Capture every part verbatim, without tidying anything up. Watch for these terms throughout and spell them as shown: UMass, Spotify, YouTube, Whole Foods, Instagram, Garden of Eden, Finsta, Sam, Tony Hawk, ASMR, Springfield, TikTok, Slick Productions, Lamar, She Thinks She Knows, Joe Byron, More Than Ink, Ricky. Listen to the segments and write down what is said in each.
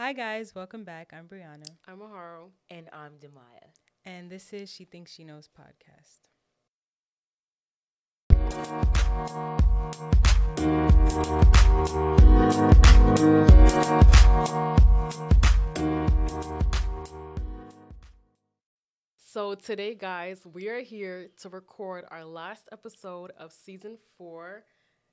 Hi guys, welcome back. I'm Brianna. I'm Aharo. And I'm Demaya. And this is She Thinks She Knows podcast. So today, guys, we are here to record our last episode of season four.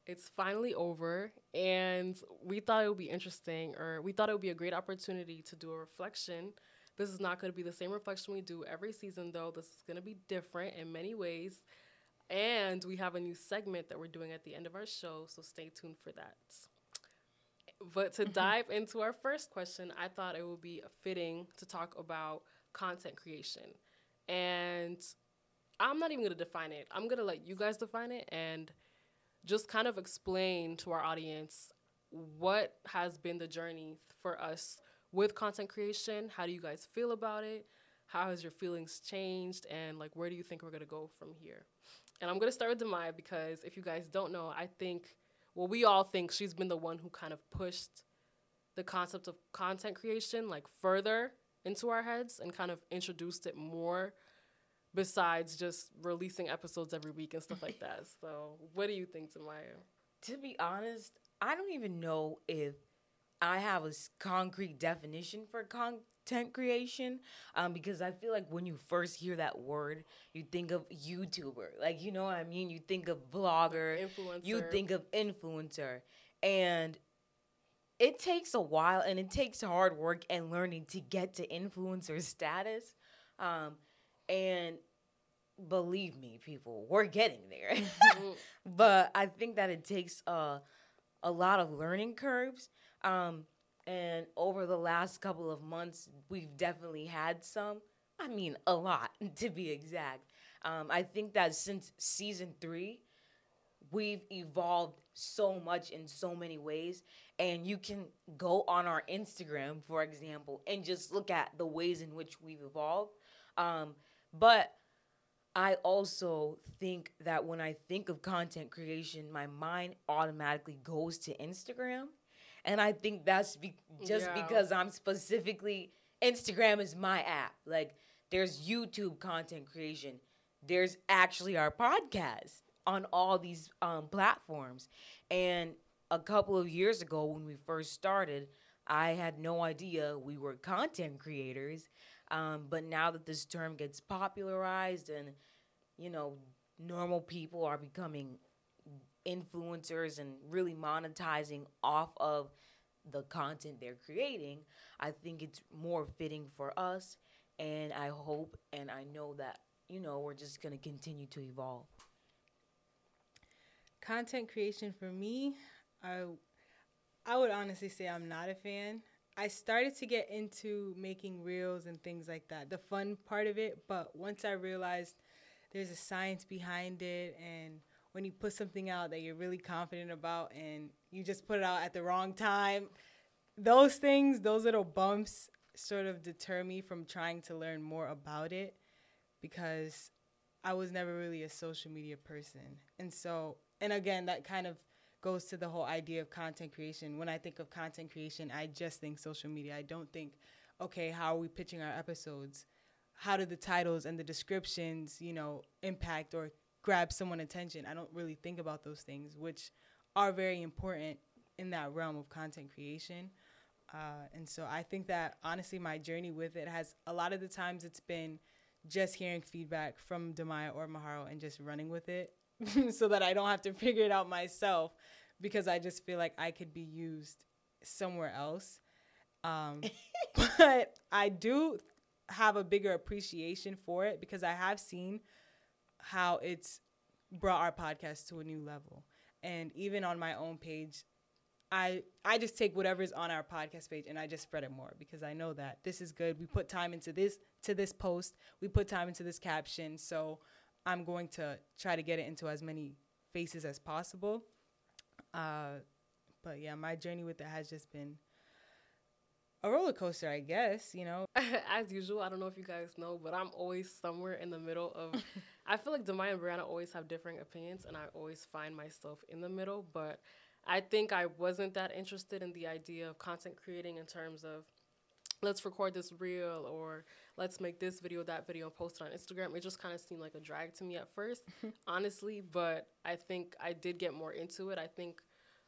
It's finally over, and we thought it would be interesting, or we thought it would be a great opportunity to do a reflection. This is not going to be the same reflection we do every season, though. This is going to be different in many ways, and we have a new segment that we're doing at the end of our show, so stay tuned for that. But to dive into our first question, I thought it would be fitting to talk about content creation, and I'm not even going to define it. I'm going to let you guys define it, and just kind of explain to our audience what has been the journey for us with content creation. How do you guys feel about it? How has your feelings changed? And like, where do you think we're gonna go from here? And I'm gonna start with Demaya because if you guys don't know, I think, well, we all think she's been the one who kind of pushed the concept of content creation like further into our heads and kind of introduced it more besides just releasing episodes every week and stuff like that. So what do you think, Demaya? To be honest, I don't even know if I have a concrete definition for content creation um, because I feel like when you first hear that word, you think of YouTuber. Like, you know what I mean? You think of blogger. Influencer. You think of influencer. And it takes a while and it takes hard work and learning to get to influencer status. Um, and believe me, people, we're getting there. But I think that it takes uh, a lot of learning curves. Um, and over the last couple of months, we've definitely had some. I mean, a lot, to be exact. Um, I think that since season three, we've evolved so much in so many ways. And you can go on our Instagram, for example, and just look at the ways in which we've evolved. Um, but I also think that when I think of content creation, my mind automatically goes to Instagram. And I think that's be- just yeah. because I'm specifically, Instagram is my app. Like, there's YouTube content creation. There's actually our podcast on all these um, platforms. And a couple of years ago when we first started, I had no idea we were content creators. Um, but now that this term gets popularized and, you know, normal people are becoming influencers and really monetizing off of the content they're creating, I think it's more fitting for us. And I hope and I know that, you know, we're just going to continue to evolve. Content creation for me, I, I would honestly say I'm not a fan. I started to get into making reels and things like that, the fun part of it. But once I realized there's a science behind it, and when you put something out that you're really confident about and you just put it out at the wrong time, those things, those little bumps sort of deter me from trying to learn more about it because I was never really a social media person. And so, and again, that kind of goes to the whole idea of content creation. When I think of content creation, I just think social media. I don't think, okay, how are we pitching our episodes? How do the titles and the descriptions, you know, impact or grab someone's attention? I don't really think about those things, which are very important in that realm of content creation. Uh, and so I think that, honestly, my journey with it has, a lot of the times it's been just hearing feedback from Demaya or Maharo and just running with it. So that I don't have to figure it out myself because I just feel like I could be used somewhere else. Um, but I do have a bigger appreciation for it because I have seen how it's brought our podcast to a new level. And even on my own page, I I just take whatever's on our podcast page and I just spread it more because I know that this is good. We put time into this, to this post. We put time into this caption. So I'm going to try to get it into as many faces as possible. Uh, but yeah, my journey with it has just been a roller coaster, I guess, you know. As usual, I don't know if you guys know, but I'm always somewhere in the middle of, I feel like Demaya and Brianna always have differing opinions and I always find myself in the middle, but I think I wasn't that interested in the idea of content creating in terms of let's record this reel, or let's make this video, that video, and post it on Instagram. It just kind of seemed like a drag to me at first, honestly, but I think I did get more into it. I think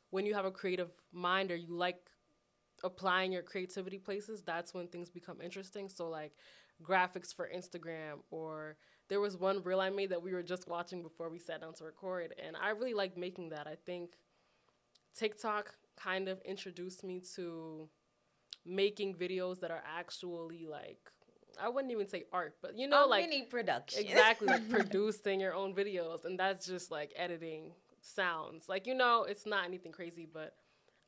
when you have a creative mind or you like applying your creativity places, that's when things become interesting. So like graphics for Instagram, or there was one reel I made that we were just watching before we sat down to record, and I really like making that. I think TikTok kind of introduced me to making videos that are actually like, I wouldn't even say art, but you know, oh, like mini production. Exactly, like producing your own videos, and that's just like editing sounds. Like, you know, it's not anything crazy, but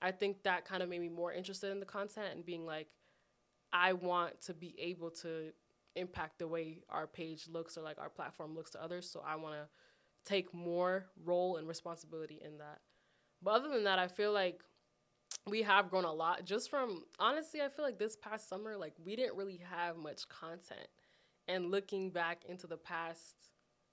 I think that kind of made me more interested in the content and being like, I want to be able to impact the way our page looks or like our platform looks to others. So I want to take more role and responsibility in that. But other than that, I feel like we have grown a lot just from, honestly, I feel like this past summer, like we didn't really have much content. And looking back into the past,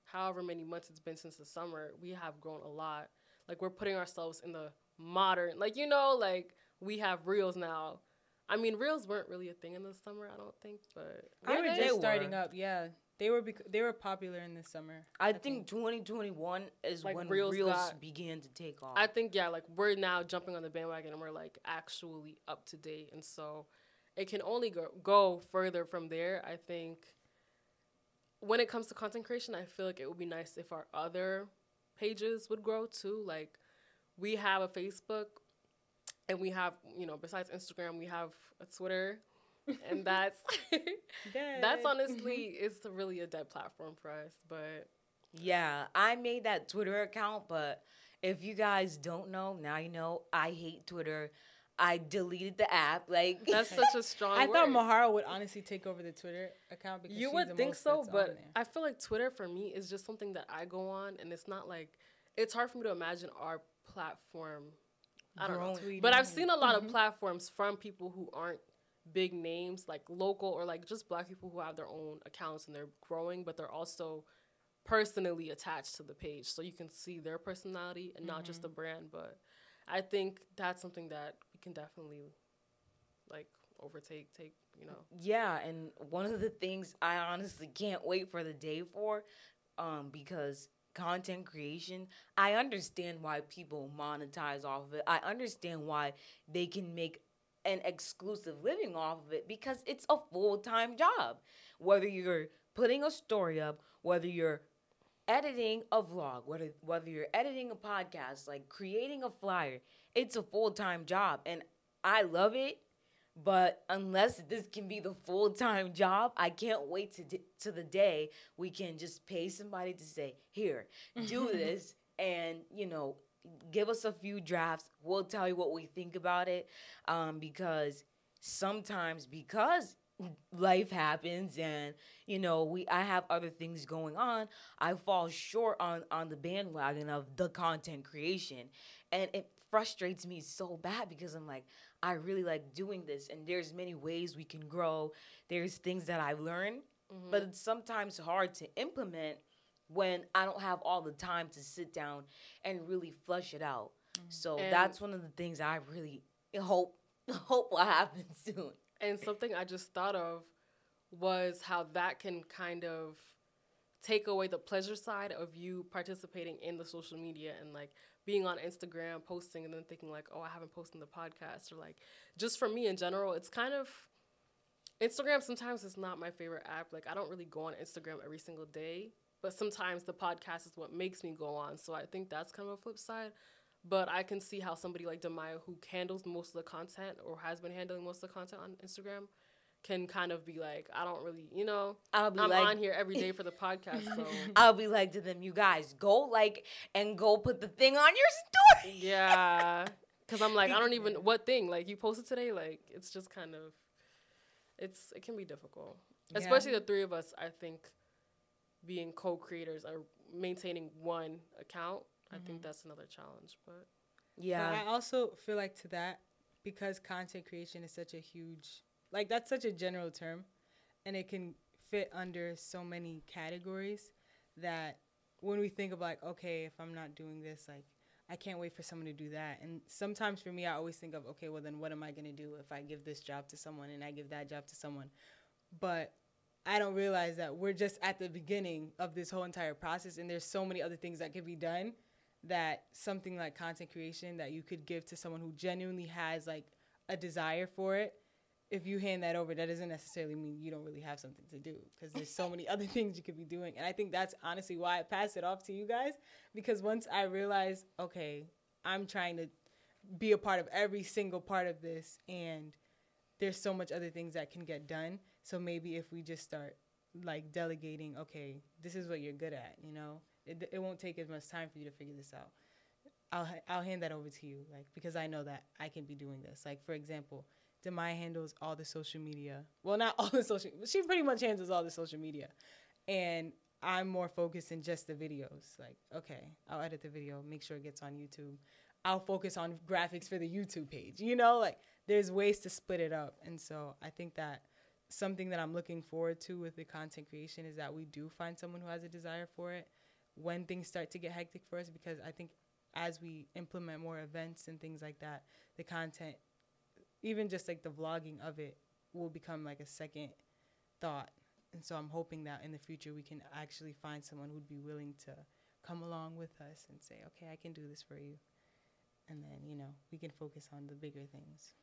however many months it's been since the summer, we have grown a lot. Like we're putting ourselves in the modern, like, you know, like we have reels now. I mean, reels weren't really a thing in the summer, I don't think, but they were just starting up, yeah. They were bec they were popular in the summer. I, I think, think twenty twenty-one is like when reels, reels got, began to take off. I think, yeah, like we're now jumping on the bandwagon and we're like actually up to date. And so it can only go, go further from there. I think when it comes to content creation, I feel like it would be nice if our other pages would grow too. Like we have a Facebook and we have, you know, besides Instagram, we have a Twitter. And that's that's honestly, it's really a dead platform for us. But yeah, I made that Twitter account, but if you guys don't know, now you know. I hate Twitter. I deleted the app. Like that's such a strong I word. Thought Mahara would honestly take over the Twitter account because you she's would the think most so, but I feel like Twitter for me is just something that I go on, and it's not like, it's hard for me to imagine our platform. I don't know, but I've seen a lot of platforms from people who aren't big names, like local or like just Black people who have their own accounts and they're growing, but they're also personally attached to the page. So you can see their personality and not mm-hmm. just the brand. But I think that's something that we can definitely like overtake, take, you know. Yeah. And one of the things I honestly can't wait for the day for, um, because content creation, I understand why people monetize off of it. I understand why they can make an exclusive living off of it because it's a full-time job. Whether you're putting a story up, whether you're editing a vlog, whether, whether you're editing a podcast, like creating a flyer, it's a full-time job. And I love it, but unless this can be the full-time job, I can't wait to, d to the day we can just pay somebody to say, here, do this, and, you know, give us a few drafts. We'll tell you what we think about it, um, because sometimes because life happens and, you know, we I have other things going on, I fall short on, on the bandwagon of the content creation. And it frustrates me so bad because I'm like, I really like doing this and there's many ways we can grow. There's things that I've learned, mm-hmm. but it's sometimes hard to implement when I don't have all the time to sit down and really flush it out. Mm-hmm. So and that's one of the things I really hope hope will happen soon. And something I just thought of was how that can kind of take away the pleasure side of you participating in the social media and like being on Instagram, posting, and then thinking like, oh, I haven't posted the podcast, or like just for me in general, it's kind of, Instagram sometimes is not my favorite app. Like I don't really go on Instagram every single day. But sometimes the podcast is what makes me go on. So I think that's kind of a flip side. But I can see how somebody like Demaya, who handles most of the content or has been handling most of the content on Instagram, can kind of be like, I don't really, you know, I'll be I'm like, on here every day for the podcast. So I'll be like to them, you guys, go like and go put the thing on your story. Yeah. Because I'm like, I don't even, what thing? Like you posted today? Like it's just kind of, it's it can be difficult. Yeah. Especially the three of us, I think. Being co-creators or maintaining one account, mm-hmm. I think that's another challenge. But yeah, but I also feel like to that, because content creation is such a huge, like that's such a general term, and it can fit under so many categories that when we think of like, okay, if I'm not doing this, like I can't wait for someone to do that. And sometimes for me, I always think of, okay, well, then what am I going to do if I give this job to someone and I give that job to someone? But I don't realize that we're just at the beginning of this whole entire process, and there's so many other things that could be done, that something like content creation that you could give to someone who genuinely has like a desire for it, if you hand that over, that doesn't necessarily mean you don't really have something to do, because there's so many other things you could be doing. And I think that's honestly why I pass it off to you guys, because once I realized, okay, I'm trying to be a part of every single part of this, and there's so much other things that can get done. So maybe if we just start like delegating, okay, this is what you're good at, you know, it, it won't take as much time for you to figure this out. I'll, I'll hand that over to you, like, because I know that I can be doing this. Like, for example, Demai handles all the social media. Well, not all the social, but she pretty much handles all the social media. And I'm more focused in just the videos. Like, okay, I'll edit the video, make sure it gets on YouTube. I'll focus on graphics for the YouTube page. You know, like, there's ways to split it up. And so I think that something that I'm looking forward to with the content creation is that we do find someone who has a desire for it when things start to get hectic for us, because I think as we implement more events and things like that, the content, even just like the vlogging of it, will become like a second thought. And so I'm hoping that in the future we can actually find someone who'd be willing to come along with us and say, okay, I can do this for you. And then, you know, we can focus on the bigger things.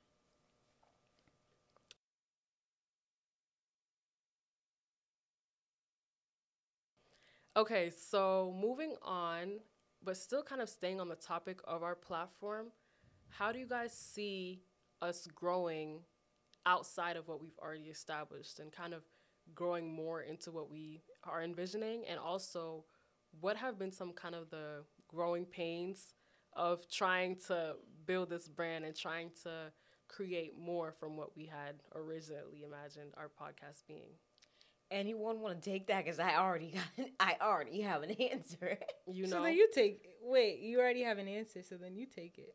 Okay, so moving on, but still kind of staying on the topic of our platform, how do you guys see us growing outside of what we've already established and kind of growing more into what we are envisioning? And also, what have been some kind of the growing pains of trying to build this brand and trying to create more from what we had originally imagined our podcast being? And you won't want to take that because I already got, I already have an answer. You know. So then you take. Wait, you already have an answer. So then you take it.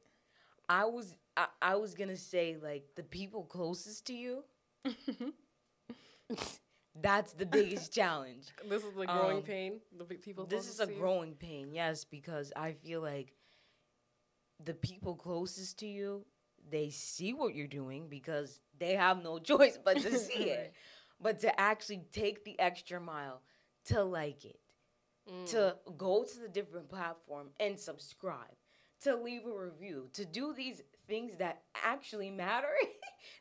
I was I, I was gonna say like the people closest to you. That's the biggest challenge. This is the growing um, pain. The people. This is a growing pain. Yes, because I feel like the people closest to you, they see what you're doing because they have no choice but to see it. But to actually take the extra mile, to like it, mm. to go to the different platform and subscribe, to leave a review, to do these things that actually matter,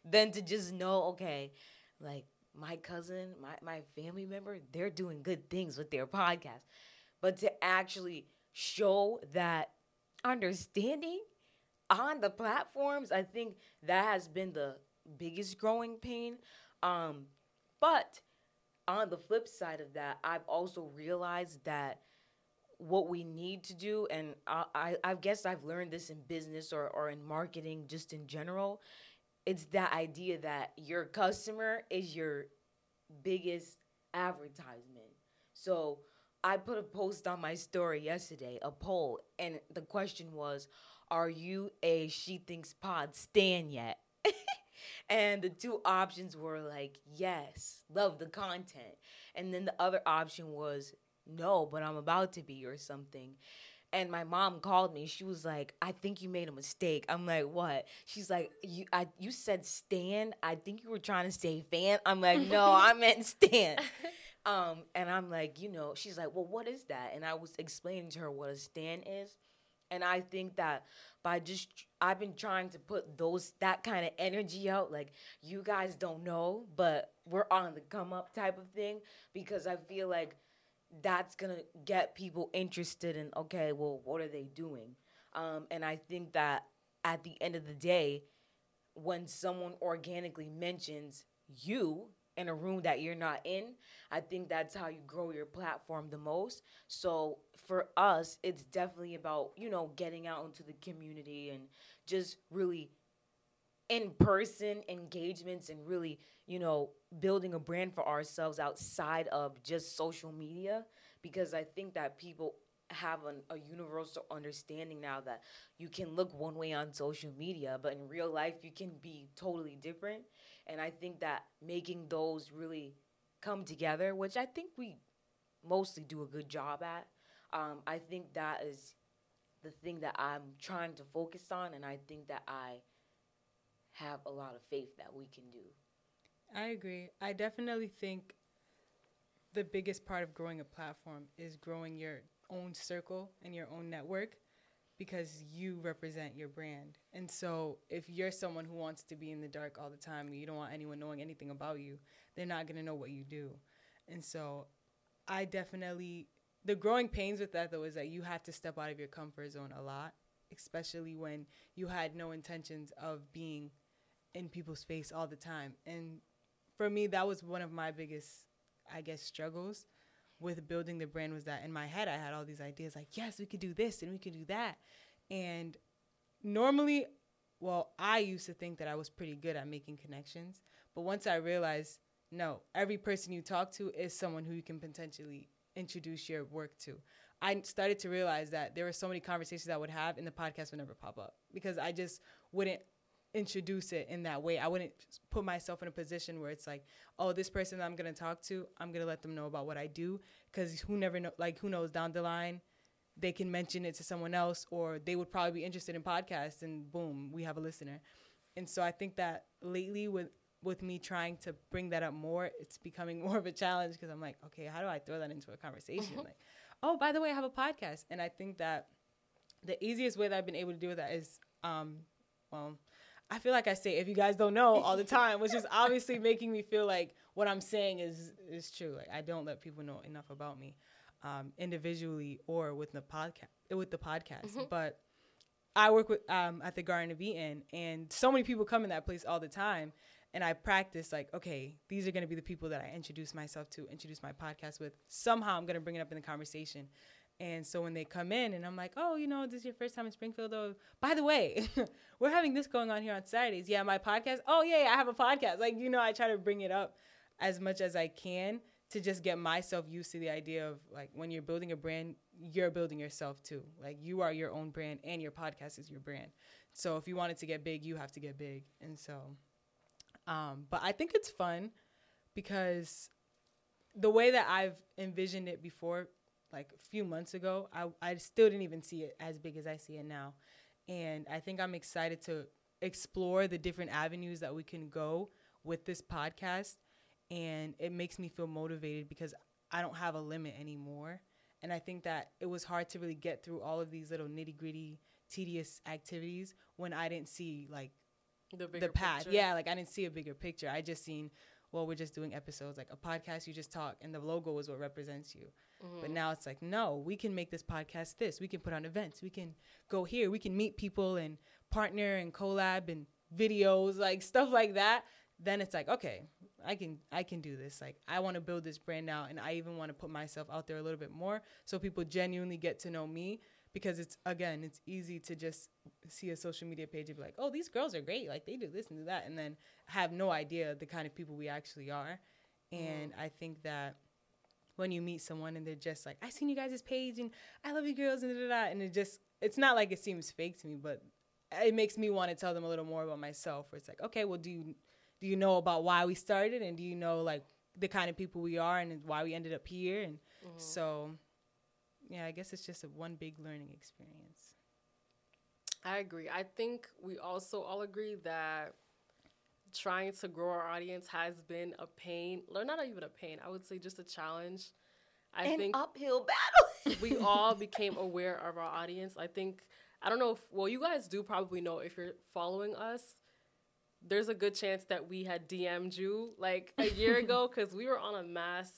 than to just know, okay, like my cousin, my, my family member, they're doing good things with their podcast. But to actually show that understanding on the platforms, I think that has been the biggest growing pain. Um, But on the flip side of that, I've also realized that what we need to do, and I, I, I guess I've learned this in business or, or in marketing just in general, it's that idea that your customer is your biggest advertisement. So I put a post on my story yesterday, a poll, and the question was, are you a She Thinks Pod stan yet? And the two options were like, yes, love the content. And then the other option was, no, but I'm about to be or something. And my mom called me. She was like, I think you made a mistake. I'm like, what? She's like, you I, you said stan. I think you were trying to say fan. I'm like, no, I meant stan. Um, and I'm like, you know, she's like, well, what is that? And I was explaining to her what a stan is. And I think that by just, I've been trying to put those, that kind of energy out, like, you guys don't know, but we're on the come up type of thing, because I feel like that's going to get people interested in, okay, well, what are they doing? Um, and I think that at the end of the day, when someone organically mentions you in a room that you're not in, I think that's how you grow your platform the most. So for us, it's definitely about, you know, getting out into the community and just really in-person engagements and really, you know, building a brand for ourselves outside of just social media, because I think that people have an, a universal understanding now that you can look one way on social media, but in real life you can be totally different. And I think that making those really come together, which I think we mostly do a good job at, um, I think that is the thing that I'm trying to focus on, and I think that I have a lot of faith that we can do. I agree. I definitely think the biggest part of growing a platform is growing your own circle and your own network, because you represent your brand. And so if you're someone who wants to be in the dark all the time and you don't want anyone knowing anything about you, they're not going to know what you do. And so I definitely, the growing pains with that, though, is that you have to step out of your comfort zone a lot, especially when you had no intentions of being in people's face all the time. And for me, that was one of my biggest, I guess, struggles with building the brand, was that in my head I had all these ideas like, yes, we could do this and we could do that. And normally, well, I used to think that I was pretty good at making connections. But once I realized, no, every person you talk to is someone who you can potentially introduce your work to. I started to realize that there were so many conversations I would have and the podcast would never pop up because I just wouldn't introduce it in that way. I wouldn't put myself in a position where it's like, oh, this person that I'm going to talk to, I'm going to let them know about what I do, because who never know, like who knows down the line, they can mention it to someone else, or they would probably be interested in podcasts, and boom, we have a listener. And so I think that lately with, with me trying to bring that up more, it's becoming more of a challenge, because I'm like, okay, how do I throw that into a conversation? Like, oh, by the way, I have a podcast. And I think that the easiest way that I've been able to do that is, um, well, I feel like I say, if you guys don't know all the time, which is obviously making me feel like what I'm saying is, is true. Like, I don't let people know enough about me um, individually or with the podcast, with the podcast. Mm-hmm. But I work with um, at the Garden of Eden, and so many people come in that place all the time. And I practice like, okay, these are going to be the people that I introduce myself to, introduce my podcast with. Somehow I'm going to bring it up in the conversation. And so when they come in and I'm like, oh, you know, this is your first time in Springfield. Oh, by the way, we're having this going on here on Saturdays. Yeah, my podcast. Oh, yeah, yeah, I have a podcast. Like, you know, I try to bring it up as much as I can to just get myself used to the idea of, like, when you're building a brand, you're building yourself too. Like, you are your own brand and your podcast is your brand. So if you want it to get big, you have to get big. And so, um, but I think it's fun because the way that I've envisioned it before, like a few months ago, I, I still didn't even see it as big as I see it now. And I think I'm excited to explore the different avenues that we can go with this podcast. And it makes me feel motivated because I don't have a limit anymore. And I think that it was hard to really get through all of these little nitty gritty, tedious activities when I didn't see like the, the path. Picture. Yeah, like I didn't see a bigger picture. I just seen, well, we're just doing episodes, like a podcast, you just talk, and the logo is what represents you. Mm-hmm. But now it's like, no, we can make this podcast this. We can put on events. We can go here. We can meet people and partner and collab and videos, like stuff like that. Then it's like, okay, I can I can do this. Like, I want to build this brand now, and I even want to put myself out there a little bit more so people genuinely get to know me, because it's, again, it's easy to just see a social media page and be like, oh, these girls are great. Like, they do this and do that, and then have no idea the kind of people we actually are. And mm-hmm. I think that when you meet someone and they're just like, I seen you guys' page and I love you girls and da da da. And it just, it's not like it seems fake to me, but it makes me want to tell them a little more about myself, where it's like, okay, well, do you, do you know about why we started? And do you know like the kind of people we are and why we ended up here? And mm-hmm. so, yeah, I guess it's just a one big learning experience. I agree. I think we also all agree that trying to grow our audience has been a pain. Or not even a pain. I would say just a challenge. I An think uphill battle. We all became aware of our audience. I think, I don't know if, well, you guys do probably know if you're following us. There's a good chance that we had D M'd you like a year ago, because we were on a mass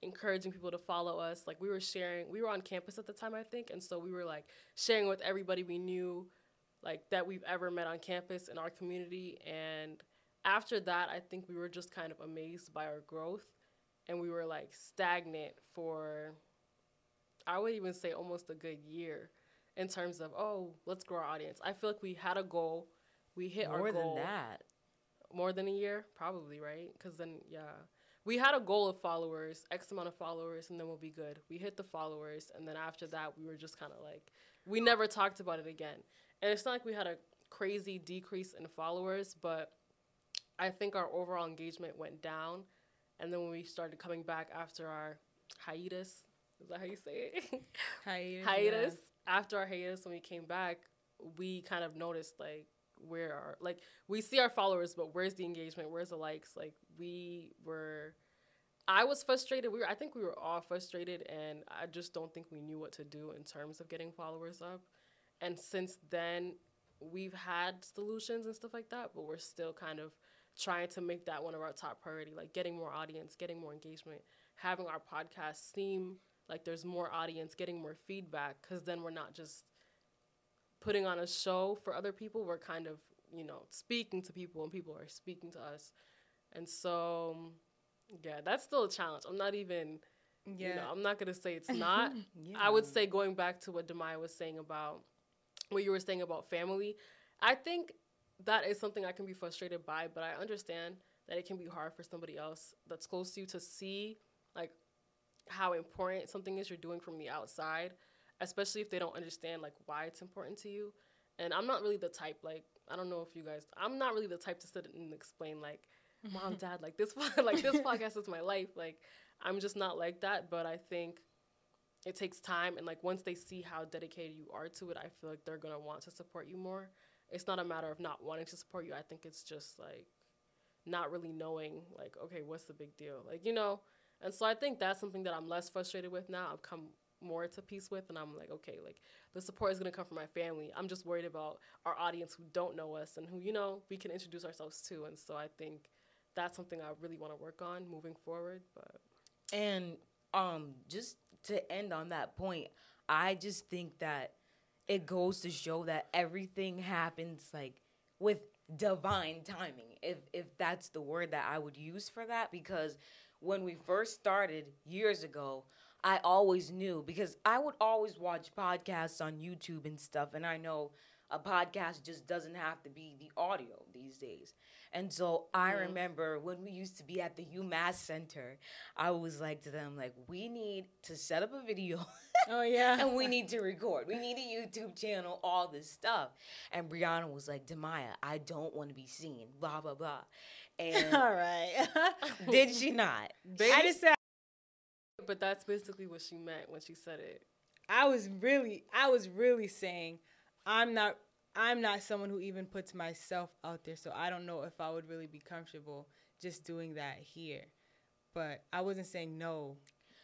encouraging people to follow us. Like, we were sharing. We were on campus at the time, I think. And so we were like sharing with everybody we knew, like, that we've ever met on campus in our community. And after that, I think we were just kind of amazed by our growth, and we were like stagnant for, I would even say almost a good year in terms of, oh, let's grow our audience. I feel like we had a goal. We hit our goal. More than that. More than a year, probably, right? Because then, yeah. We had a goal of followers, X amount of followers, and then we'll be good. We hit the followers, and then after that, we were just kind of like, we never talked about it again. And it's not like we had a crazy decrease in followers, but I think our overall engagement went down. And then when we started coming back after our hiatus, is that how you say it? Hiatus. Hiatus. after our hiatus, when we came back, we kind of noticed, like, where are, like, we see our followers, but where's the engagement? Where's the likes? Like, we were, I was frustrated. We were, I think we were all frustrated, and I just don't think we knew what to do in terms of getting followers up. And since then, we've had solutions and stuff like that, but we're still kind of trying to make that one of our top priority, like getting more audience, getting more engagement, having our podcast seem like there's more audience, getting more feedback, because then we're not just putting on a show for other people. We're kind of, you know, speaking to people, and people are speaking to us. And so, yeah, that's still a challenge. I'm not even, yeah. you know, I'm not going to say it's not. yeah. I would say, going back to what Demaya was saying about, what you were saying about family, I think that is something I can be frustrated by, but I understand that it can be hard for somebody else that's close to you to see, like, how important something is you're doing from the outside, especially if they don't understand, like, why it's important to you. And I'm not really the type, like, I don't know if you guys, I'm not really the type to sit and explain, like, Mom, Dad, like, this like this podcast is my life. Like, I'm just not like that, but I think it takes time, and, like, once they see how dedicated you are to it, I feel like they're going to want to support you more. It's not a matter of not wanting to support you. I think it's just, like, not really knowing, like, okay, what's the big deal? Like, you know? And so I think that's something that I'm less frustrated with now. I've come more to peace with, and I'm like, okay, like, the support is going to come from my family. I'm just worried about our audience who don't know us and who, you know, we can introduce ourselves to. And so I think that's something I really want to work on moving forward. But And um, just... to end on that point, I just think that it goes to show that everything happens, like, with divine timing, if if that's the word that I would use for that. Because when we first started years ago, I always knew, because I would always watch podcasts on YouTube and stuff, and I know a podcast just doesn't have to be the audio these days. And so I mm-hmm. remember when we used to be at the UMass Center, I was like to them, like, we need to set up a video. Oh, yeah. And we need to record. We need a YouTube channel, all this stuff. And Brianna was like, Demaya, I don't want to be seen, blah, blah, blah. And all right. Did she not? Baby. I just said. But that's basically what she meant when she said it. I was really, I was really saying, I'm not I'm not someone who even puts myself out there, so I don't know if I would really be comfortable just doing that here. But I wasn't saying no,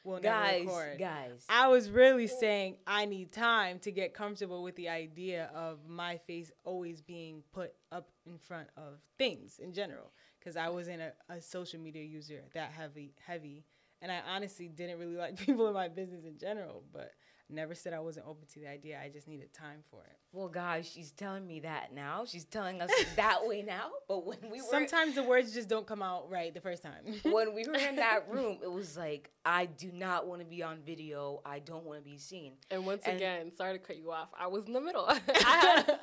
we'll guys, never record. Guys, I was really saying I need time to get comfortable with the idea of my face always being put up in front of things in general, because I wasn't a, a social media user that heavy, heavy, and I honestly didn't really like people in my business in general, but... Never said I wasn't open to the idea. I just needed time for it. Well, guys, she's telling me that now. She's telling us that way now. But when we were... Sometimes the words just don't come out right the first time. When we were in that room, it was like, I do not want to be on video. I don't want to be seen. And once and again, sorry to cut you off. I was in the middle. I, had,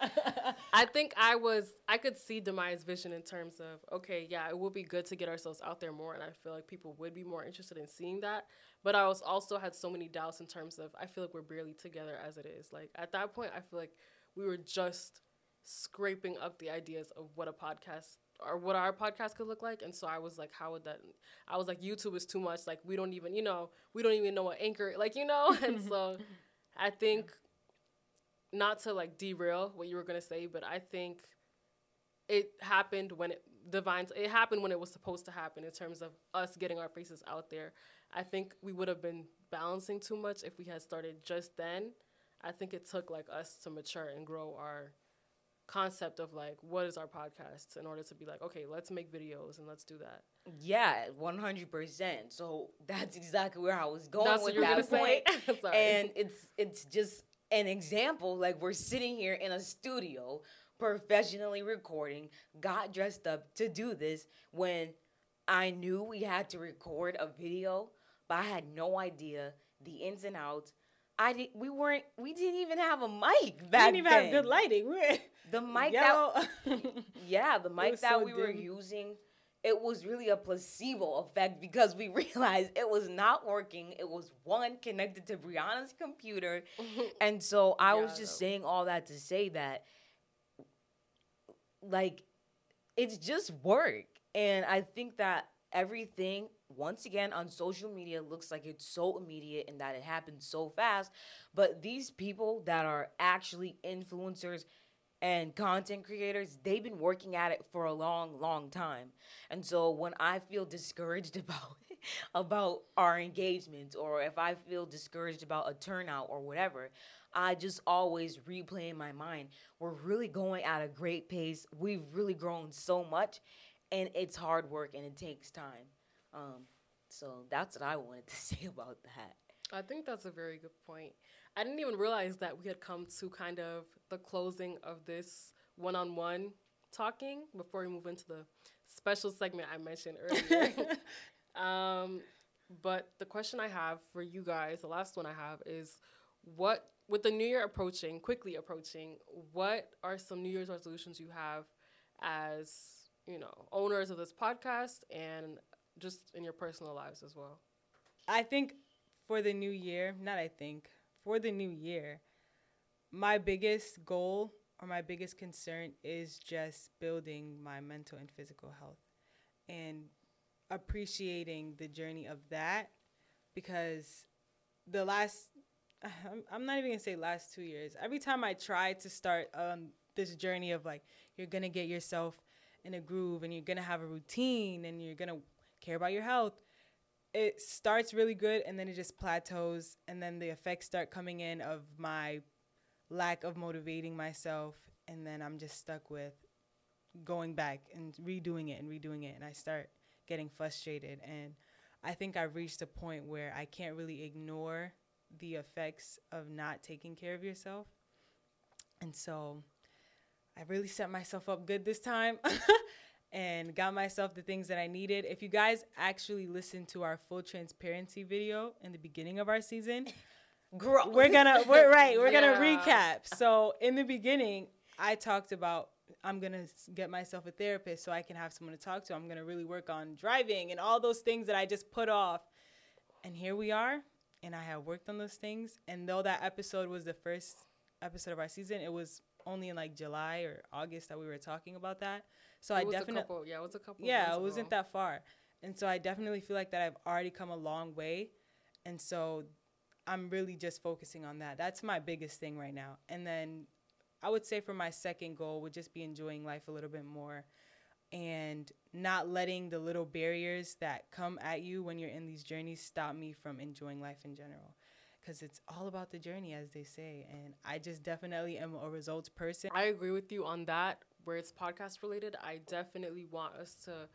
I think I was... I could see Demaya's vision in terms of, okay, yeah, it would be good to get ourselves out there more. And I feel like people would be more interested in seeing that. But I was also had so many doubts in terms of, I feel like we're barely together as it is. Like, at that point, I feel like we were just scraping up the ideas of what a podcast or what our podcast could look like. And so I was like, how would that, I was like, YouTube is too much. Like, we don't even, you know, we don't even know what anchor, like, you know? And so I think, not to, like, derail what you were going to say, but I think it happened when it, divine, it happened when it was supposed to happen in terms of us getting our faces out there. I think we would have been balancing too much if we had started just then. I think it took, like, us to mature and grow our concept of, like, what is our podcast in order to be like, okay, let's make videos and let's do that. Yeah, one hundred percent. So that's exactly where I was going that's with that point. Sorry. And it's it's just an example. Like, we're sitting here in a studio professionally recording, got dressed up to do this when I knew we had to record a video, but I had no idea the ins and outs. I did, we weren't. We didn't even have a mic back then. We didn't even then. have good lighting. We're the mic yellow. that, yeah, the mic that so we dim. were using, it was really a placebo effect because we realized it was not working. It was one connected to Brianna's computer, and so I yeah, was just though. saying all that to say that, like, it's just work. And I think that everything, once again, on social media looks like it's so immediate and that it happens so fast. But these people that are actually influencers and content creators, they've been working at it for a long, long time. And so when I feel discouraged about about our engagement, or if I feel discouraged about a turnout or whatever, I just always replay in my mind, we're really going at a great pace. We've really grown so much, and it's hard work and it takes time. Um, so that's what I wanted to say about that. I think that's a very good point. I didn't even realize that we had come to kind of the closing of this one-on-one talking before we move into the special segment I mentioned earlier. Um, but the question I have for you guys, the last one I have, is what, with the new year approaching, quickly approaching, what are some New Year's resolutions you have as, you know, owners of this podcast and just in your personal lives as well? I think for the new year, not I think, for the new year, my biggest goal or my biggest concern is just building my mental and physical health and appreciating the journey of that, because the last, I'm, I'm not even gonna say last two years, every time I try to start um, this journey of like, you're gonna get yourself in a groove and you're gonna have a routine and you're gonna care about your health, it starts really good and then it just plateaus, and then the effects start coming in of my lack of motivating myself, and then I'm just stuck with going back and redoing it and redoing it, and I start getting frustrated. And I think I've reached a point where I can't really ignore the effects of not taking care of yourself. And so I really set myself up good this time and got myself the things that I needed. If you guys actually listen to our full transparency video in the beginning of our season, Girl. we're gonna, we're right, we're yeah. gonna recap. So in the beginning, I talked about I'm going to get myself a therapist so I can have someone to talk to. I'm going to really work on driving and all those things that I just put off. And here we are, and I have worked on those things. And though that episode was the first episode of our season, it was only in like July or August that we were talking about that. So it I definitely, yeah, it was a couple. Yeah, it wasn't that far. And so I definitely feel like that I've already come a long way. And so I'm really just focusing on that. That's my biggest thing right now. And then I would say for my second goal would just be enjoying life a little bit more and not letting the little barriers that come at you when you're in these journeys stop me from enjoying life in general, because it's all about the journey, as they say. And I just definitely am a results person. I agree with you on that. Where it's podcast related, I definitely want us to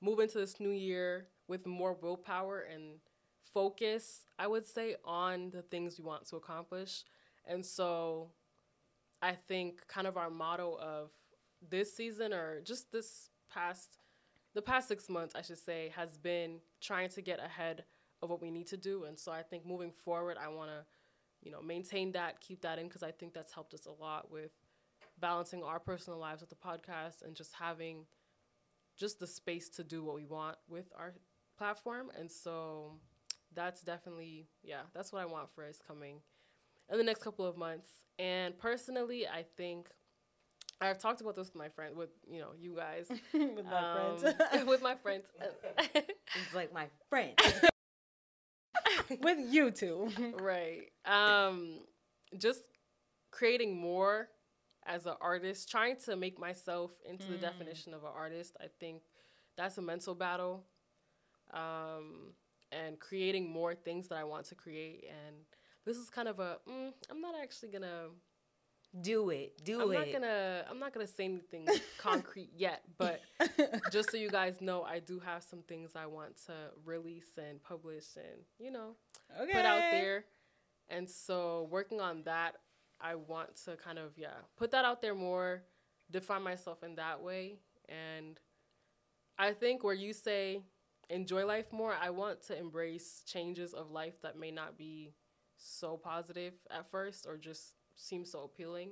move into this new year with more willpower and focus, I would say, on the things we want to accomplish. And so I think kind of our motto of this season, or just this past, the past six months, I should say, has been trying to get ahead of what we need to do. And so I think moving forward, I want to, you know, maintain that, keep that in, because I think that's helped us a lot with balancing our personal lives with the podcast and just having just the space to do what we want with our platform. And so that's definitely, yeah, that's what I want for us coming in the next couple of months. And personally, I think I've talked about this with my friend, with, you know, you guys. with, my um, with my friends. With my friends. It's like my friend. With you two. Right. Um, just creating more as an artist, trying to make myself into mm. the definition of an artist. I think that's a mental battle. Um, and creating more things that I want to create. And this is kind of a, mm, I'm not actually going to do it, do I'm it. Not gonna, I'm not going to say anything concrete yet, but just so you guys know, I do have some things I want to release and publish and, you know, okay. put out there. And so working on that, I want to kind of, yeah, put that out there more, define myself in that way. And I think where you say enjoy life more, I want to embrace changes of life that may not be so positive at first or just seems so appealing.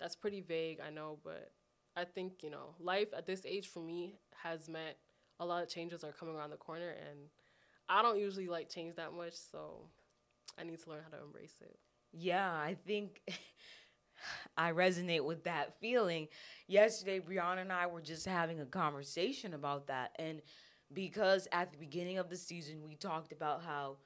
That's pretty vague, I know, but I think, you know, life at this age for me has meant a lot of changes are coming around the corner, and I don't usually like change that much, so I need to learn how to embrace it. Yeah, I think I resonate with that feeling. Yesterday, Brianna and I were just having a conversation about that, and because at the beginning of the season, we talked about how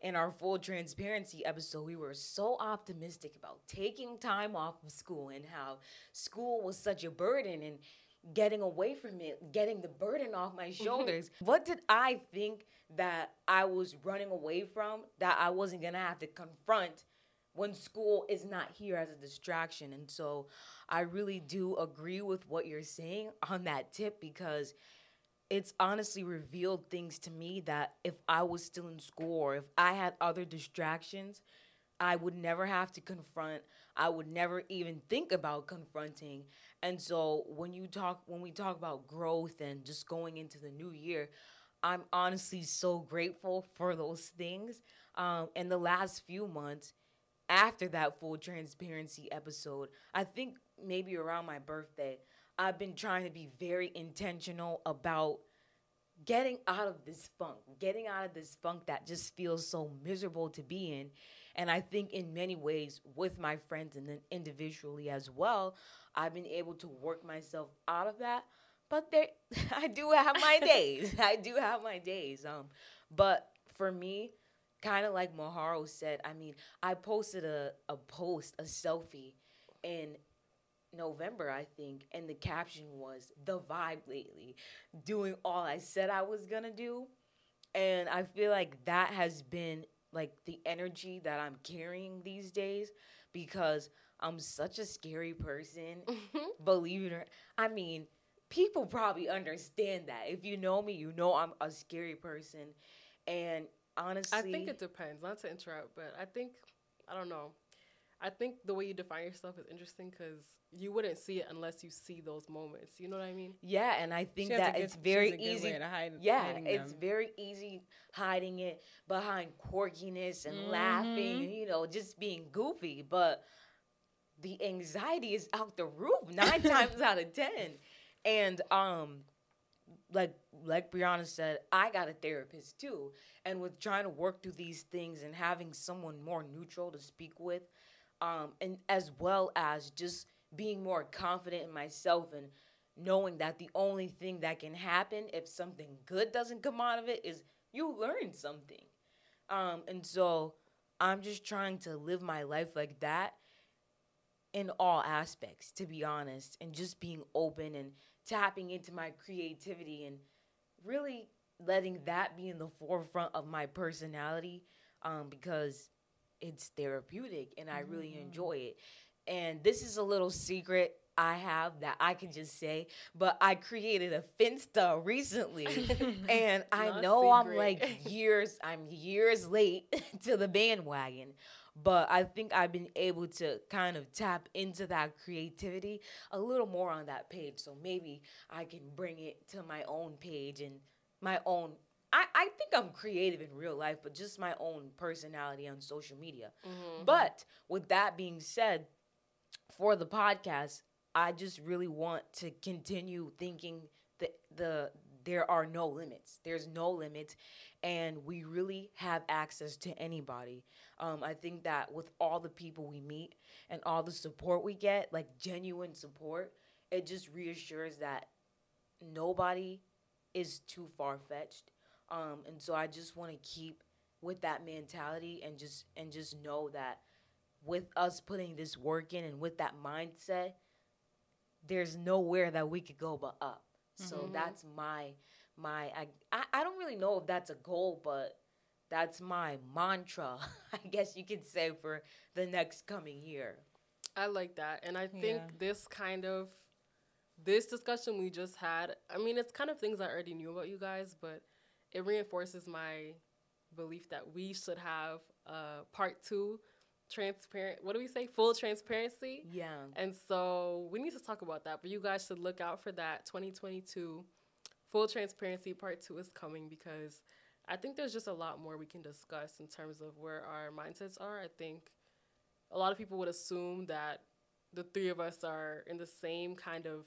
in our full transparency episode, we were so optimistic about taking time off of school and how school was such a burden and getting away from it, getting the burden off my shoulders. What did I think that I was running away from that I wasn't gonna have to confront when school is not here as a distraction? And so I really do agree with what you're saying on that tip, because it's honestly revealed things to me that if I was still in school or if I had other distractions, I would never have to confront. I would never even think about confronting. And so when you talk, when we talk about growth and just going into the new year, I'm honestly so grateful for those things. Um, and the last few months, after that full transparency episode, I think maybe around my birthday, I've been trying to be very intentional about getting out of this funk, getting out of this funk that just feels so miserable to be in. And I think in many ways with my friends and then individually as well, I've been able to work myself out of that. But there, I do have my days. I do have my days. Um, but for me, kind of like Maharo said, I mean, I posted a, a post, a selfie in November, I think, and the caption was, "The vibe lately, doing all I said I was gonna do." And I feel like that has been like the energy that I'm carrying these days, because I'm such a scary person, mm-hmm. believe it or not. I mean, people probably understand that. If you know me, you know I'm a scary person. And honestly, I think it depends. Not to interrupt, but I think, I don't know. I think the way you define yourself is interesting, because you wouldn't see it unless you see those moments. You know what I mean? Yeah, and I think that it's very easy. To hide, yeah, it's very easy hiding it behind quirkiness and mm-hmm. laughing, you know, just being goofy. But the anxiety is out the roof nine times out of ten. And um, like like Brianna said, I got a therapist too. And with trying to work through these things and having someone more neutral to speak with, um, and as well as just being more confident in myself and knowing that the only thing that can happen if something good doesn't come out of it is you learn something. Um, and so I'm just trying to live my life like that in all aspects, to be honest, and just being open and tapping into my creativity and really letting that be in the forefront of my personality, um, because it's therapeutic and I really mm. enjoy it. And this is a little secret I have that I can just say, but I created a Finsta recently. And I know secret. I'm like years, I'm years late to the bandwagon, but I think I've been able to kind of tap into that creativity a little more on that page. So maybe I can bring it to my own page and my own, I, I think I'm creative in real life, but just my own personality on social media. Mm-hmm. But with that being said, for the podcast, I just really want to continue thinking that the there are no limits. There's no limits, and we really have access to anybody. Um, I think that with all the people we meet and all the support we get, like genuine support, it just reassures that nobody is too far-fetched. Um, and so I just want to keep with that mentality and just and just know that with us putting this work in and with that mindset, there's nowhere that we could go but up. Mm-hmm. So that's my, my I, I, I don't really know if that's a goal, but that's my mantra, I guess you could say, for the next coming year. I like that. And I think yeah. this kind of, this discussion we just had, I mean, it's kind of things I already knew about you guys, but it reinforces my belief that we should have uh, part two, transparent, what do we say? Full transparency. Yeah. And so we need to talk about that, but you guys should look out for that. twenty twenty-two, full transparency part two is coming, because I think there's just a lot more we can discuss in terms of where our mindsets are. I think a lot of people would assume that the three of us are in the same kind of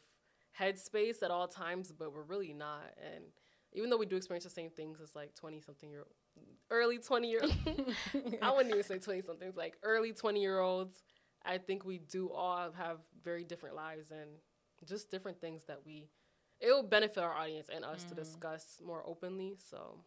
headspace at all times, but we're really not. And even though we do experience the same things as, like, twenty-something-year-olds, early twenty-year-olds, I wouldn't even say twenty-somethings, like, early twenty-year-olds, I think we do all have very different lives and just different things that we it will benefit our audience and us mm. to discuss more openly. So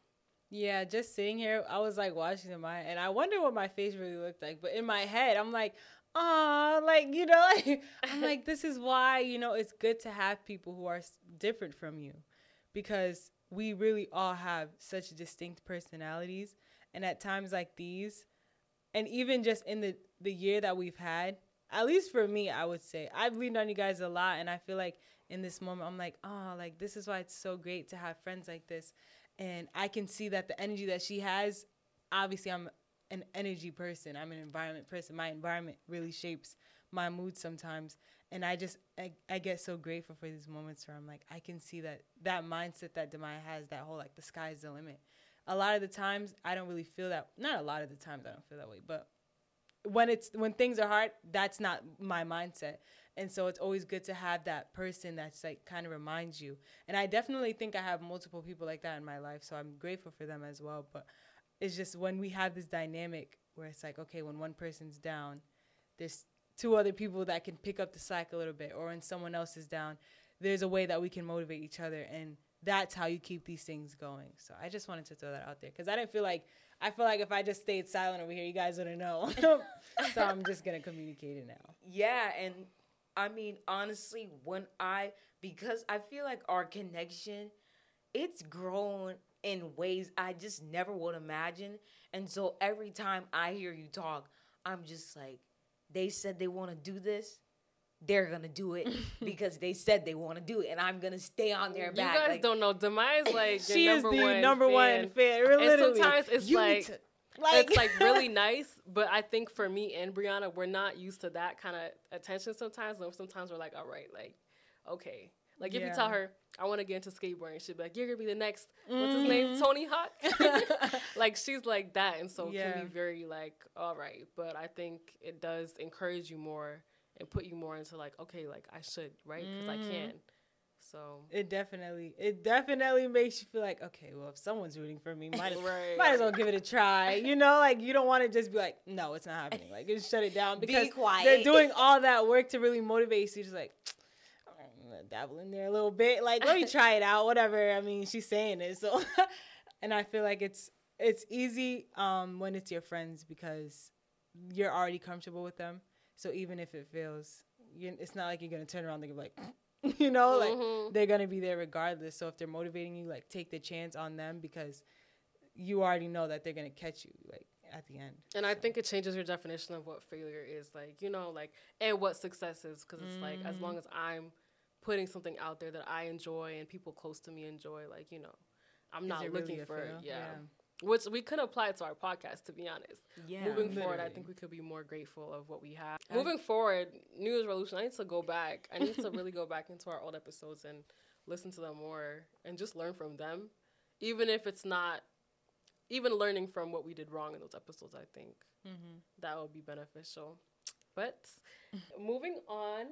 yeah, just sitting here, I was like watching mine, and I wonder what my face really looked like. But in my head, I'm like, ah, like, you know, like, I'm like, this is why, you know, it's good to have people who are different from you, because we really all have such distinct personalities. And at times like these, and even just in the, the year that we've had, at least for me, I would say, I've leaned on you guys a lot. And I feel like in this moment, I'm like, oh, like, this is why it's so great to have friends like this. And I can see that the energy that she has, obviously I'm an energy person. I'm an environment person. My environment really shapes my mood sometimes. And I just, I, I get so grateful for these moments where I'm like, I can see that that mindset that Demaya has, that whole, like, the sky's the limit. A lot of the times I don't really feel that, not a lot of the times I don't feel that way, but when it's, when things are hard, that's not my mindset. And so it's always good to have that person that's like kind of reminds you. And I definitely think I have multiple people like that in my life, so I'm grateful for them as well. But it's just when we have this dynamic where it's like, okay, when one person's down, there's two other people that can pick up the slack a little bit, or when someone else is down, there's a way that we can motivate each other. And that's how you keep these things going. So I just wanted to throw that out there, because I didn't feel like, I feel like if I just stayed silent over here, you guys wouldn't know. So I'm just going to communicate it now. Yeah, and I mean, honestly, when I, because I feel like our connection, it's grown in ways I just never would imagine. And so every time I hear you talk, I'm just like, they said they want to do this. They're going to do it because they said they want to do it, and I'm going to stay on their back. You guys like, don't know. Demaya's like your she number is the one number fan. one fan. Literally. And sometimes it's you like, to, like it's like really nice, but I think for me and Brianna, we're not used to that kind of attention sometimes. And sometimes we're like, all right, like, okay. Like if yeah. you tell her, I want to get into skateboarding, she'd be like, you're going to be the next, what's his name, Tony Hawk? Like she's like that, and so yeah. it can be very like, all right. But I think it does encourage you more and put you more into like, okay, like I should, right? Because mm. I can. So it definitely, it definitely makes you feel like, okay, well, if someone's rooting for me, might as, right. might as well give it a try. You know, like you don't want to just be like, no, it's not happening. Like just shut it down, because be quiet. They're doing all that work to really motivate you. So you're just like, I'm gonna dabble in there a little bit. Like let me try it out, whatever. I mean, she's saying it, so. And I feel like it's it's easy um, when it's your friends, because you're already comfortable with them. So even if it fails, you, it's not like you're going to turn around and be like, you know, like mm-hmm. they're going to be there regardless. So if they're motivating you, like take the chance on them, because you already know that they're going to catch you like at the end. And so. I think it changes your definition of what failure is like, you know, like and what success is, because it's mm-hmm. like as long as I'm putting something out there that I enjoy and people close to me enjoy, like, you know, I'm is not looking really for it. Yeah. yeah. Which we could apply to our podcast, to be honest. Yeah, Moving literally. forward, I think we could be more grateful of what we have. I Moving forward, New Year's resolution, I need to go back. I need to really go back into our old episodes and listen to them more and just learn from them, even if it's not, even learning from what we did wrong in those episodes, I think. Mm-hmm. That would be beneficial. But moving on.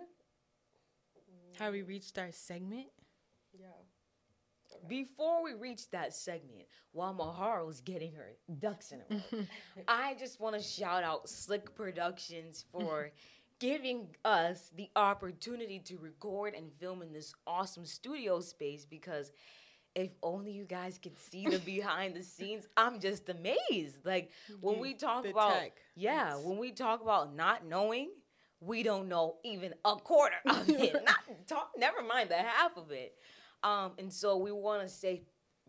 Have we reached our segment? Yeah. Before we reach that segment, while Maharo's getting her ducks in a row, I just want to shout out Slick Productions for giving us the opportunity to record and film in this awesome studio space, because if only you guys could see the behind the scenes, I'm just amazed. Like when we talk the about tech. Yeah, yes. when we talk about not knowing, we don't know even a quarter of it. Not talk, never mind the half of it. Um, and so we want to say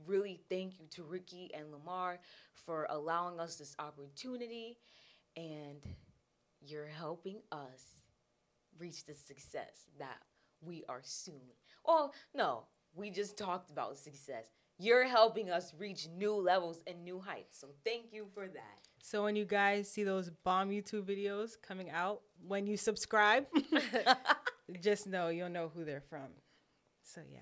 really thank you to Ricky and Lamar for allowing us this opportunity, and you're helping us reach the success that we are soon. Oh, no, we just talked about success. You're helping us reach new levels and new heights. So thank you for that. So when you guys see those bomb YouTube videos coming out, when you subscribe, just know you'll know who they're from. So, yeah.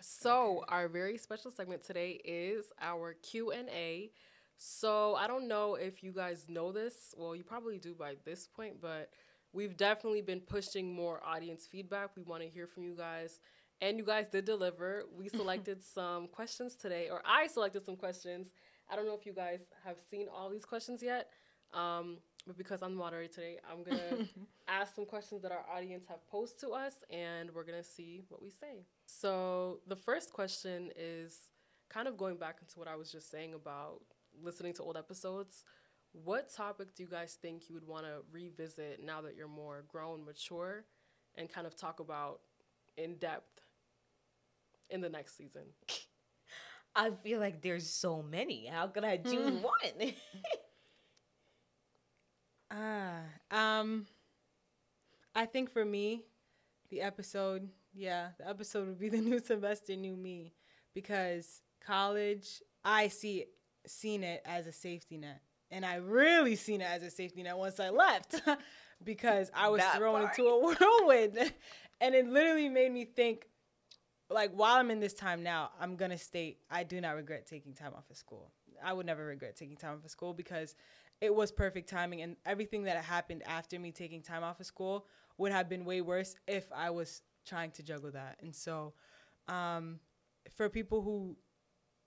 So our very special segment today is our Q and A. So I don't know if you guys know this. Well, you probably do by this point, but we've definitely been pushing more audience feedback. We want to hear from you guys. and you guys did deliver. We selected some questions today, or I selected some questions. I don't know if you guys have seen all these questions yet, um, but because I'm the moderator today, I'm going to ask some questions that our audience have posed to us, and we're going to see what we say. So the first question is kind of going back into what I was just saying about listening to old episodes. What topic do you guys think you would want to revisit now that you're more grown, mature, and kind of talk about in depth in the next season? I feel like there's so many. How could I do mm. one? Ah, uh, um, I think for me, the episode, yeah, the episode would be the new semester, new me, because college, I see seen it as a safety net, and I really seen it as a safety net once I left, because I was that thrown part. into a whirlwind, and it literally made me think. Like, while I'm in this time now, I'm going to state I do not regret taking time off of school. I would never regret taking time off of school because it was perfect timing, and everything that happened after me taking time off of school would have been way worse if I was trying to juggle that. And so um, for people who,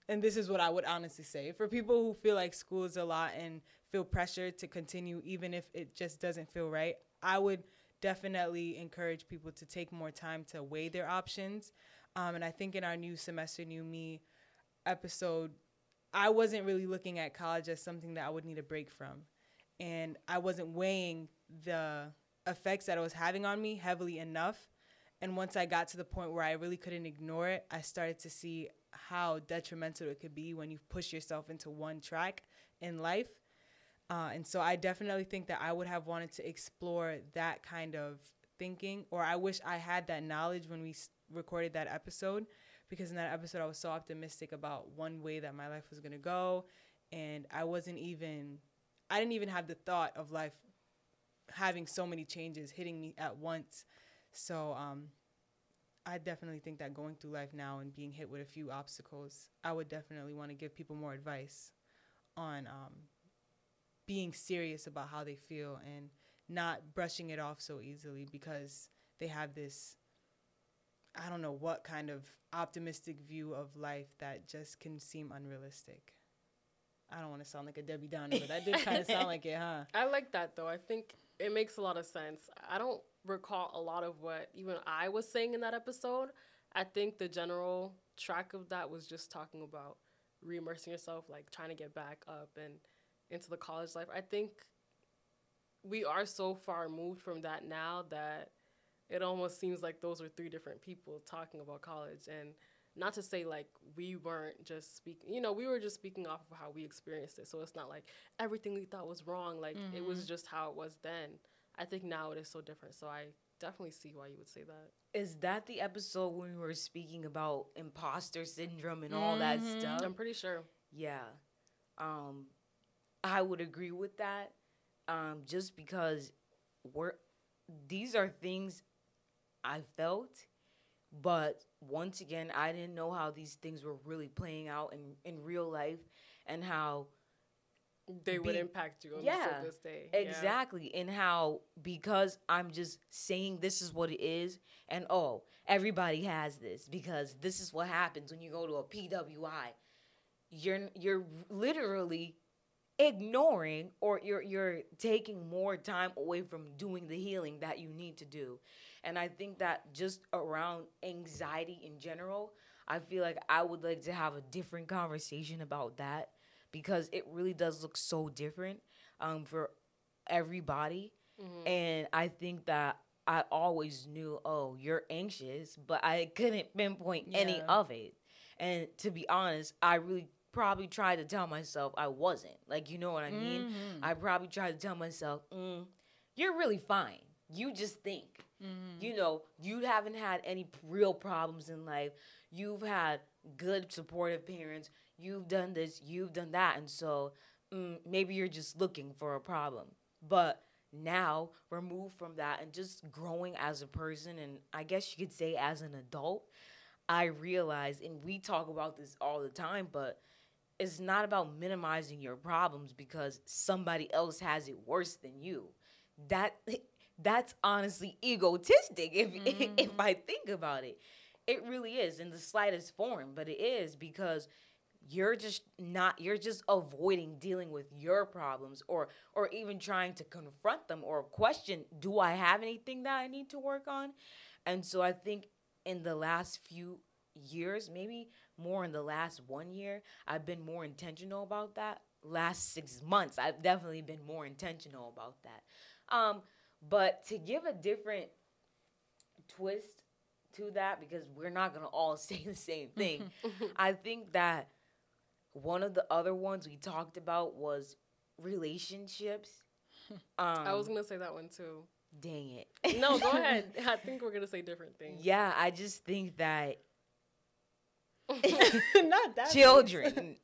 and this is what I would honestly say, for people who feel like school is a lot and feel pressured to continue even if it just doesn't feel right, I would definitely encourage people to take more time to weigh their options. Um, and I think in our new semester, new me episode, I wasn't really looking at college as something that I would need a break from. And I wasn't weighing the effects that it was having on me heavily enough. And once I got to the point where I really couldn't ignore it, I started to see how detrimental it could be when you push yourself into one track in life. Uh, and so I definitely think that I would have wanted to explore that kind of thinking, or I wish I had that knowledge when we st- recorded that episode, because in that episode I was so optimistic about one way that my life was going to go, and I wasn't even I didn't even have the thought of life having so many changes hitting me at once. So um I definitely think that going through life now and being hit with a few obstacles, I would definitely want to give people more advice on um being serious about how they feel and not brushing it off so easily, because they have this, I don't know what kind of optimistic view of life that just can seem unrealistic. I don't want to sound like a Debbie Downer, but that did kind of sound like it, huh? I like that, though. I think it makes a lot of sense. I don't recall a lot of what even I was saying in that episode. I think the general track of that was just talking about re-immersing yourself, like trying to get back up and into the college life. I think we are so far removed from that now that it almost seems like those were three different people talking about college. And not to say, like, we weren't just speaking, you know, we were just speaking off of how we experienced it. So it's not like everything we thought was wrong. Like, mm-hmm. It was just how it was then. I think now it is so different. So I definitely see why you would say that. Is that the episode when we were speaking about imposter syndrome and mm-hmm. all that stuff? I'm pretty sure. Yeah. Um, I would agree with that. Um, just because we're, these are things I felt, but once again, I didn't know how these things were really playing out in, in real life and how they be, would impact you on yeah, this day. Exactly. Yeah. And how, because I'm just saying this is what it is, and oh, everybody has this because this is what happens when you go to a P W I. You're you're literally ignoring, or you're you're taking more time away from doing the healing that you need to do. And I think that just around anxiety in general, I feel like I would like to have a different conversation about that, because it really does look so different um, for everybody. Mm-hmm. And I think that I always knew, oh, you're anxious, but I couldn't pinpoint yeah. any of it. And to be honest, I really probably tried to tell myself I wasn't. Like, you know what I mean? Mm-hmm. I probably tried to tell myself, mm, you're really fine. You just think. Mm-hmm. You know, you haven't had any real problems in life. You've had good, supportive parents. You've done this. You've done that. And so mm, maybe you're just looking for a problem. But now, removed from that and just growing as a person, and I guess you could say as an adult, I realize, and we talk about this all the time, but it's not about minimizing your problems because somebody else has it worse than you. That... That's honestly egotistic if mm-hmm. if I think about it. It really is, in the slightest form, but it is, because you're just not, you're just avoiding dealing with your problems, or or even trying to confront them or question, do I have anything that I need to work on? And so I think in the last few years, maybe more in the last one year, I've been more intentional about that. Last six months, I've definitely been more intentional about that. Um, but to give a different twist to that, because we're not going to all say the same thing, I think that one of the other ones we talked about was relationships. Um, I was going to say that one too. Dang it. No, go ahead. I think we're going to say different things. Yeah, I just think that not that children,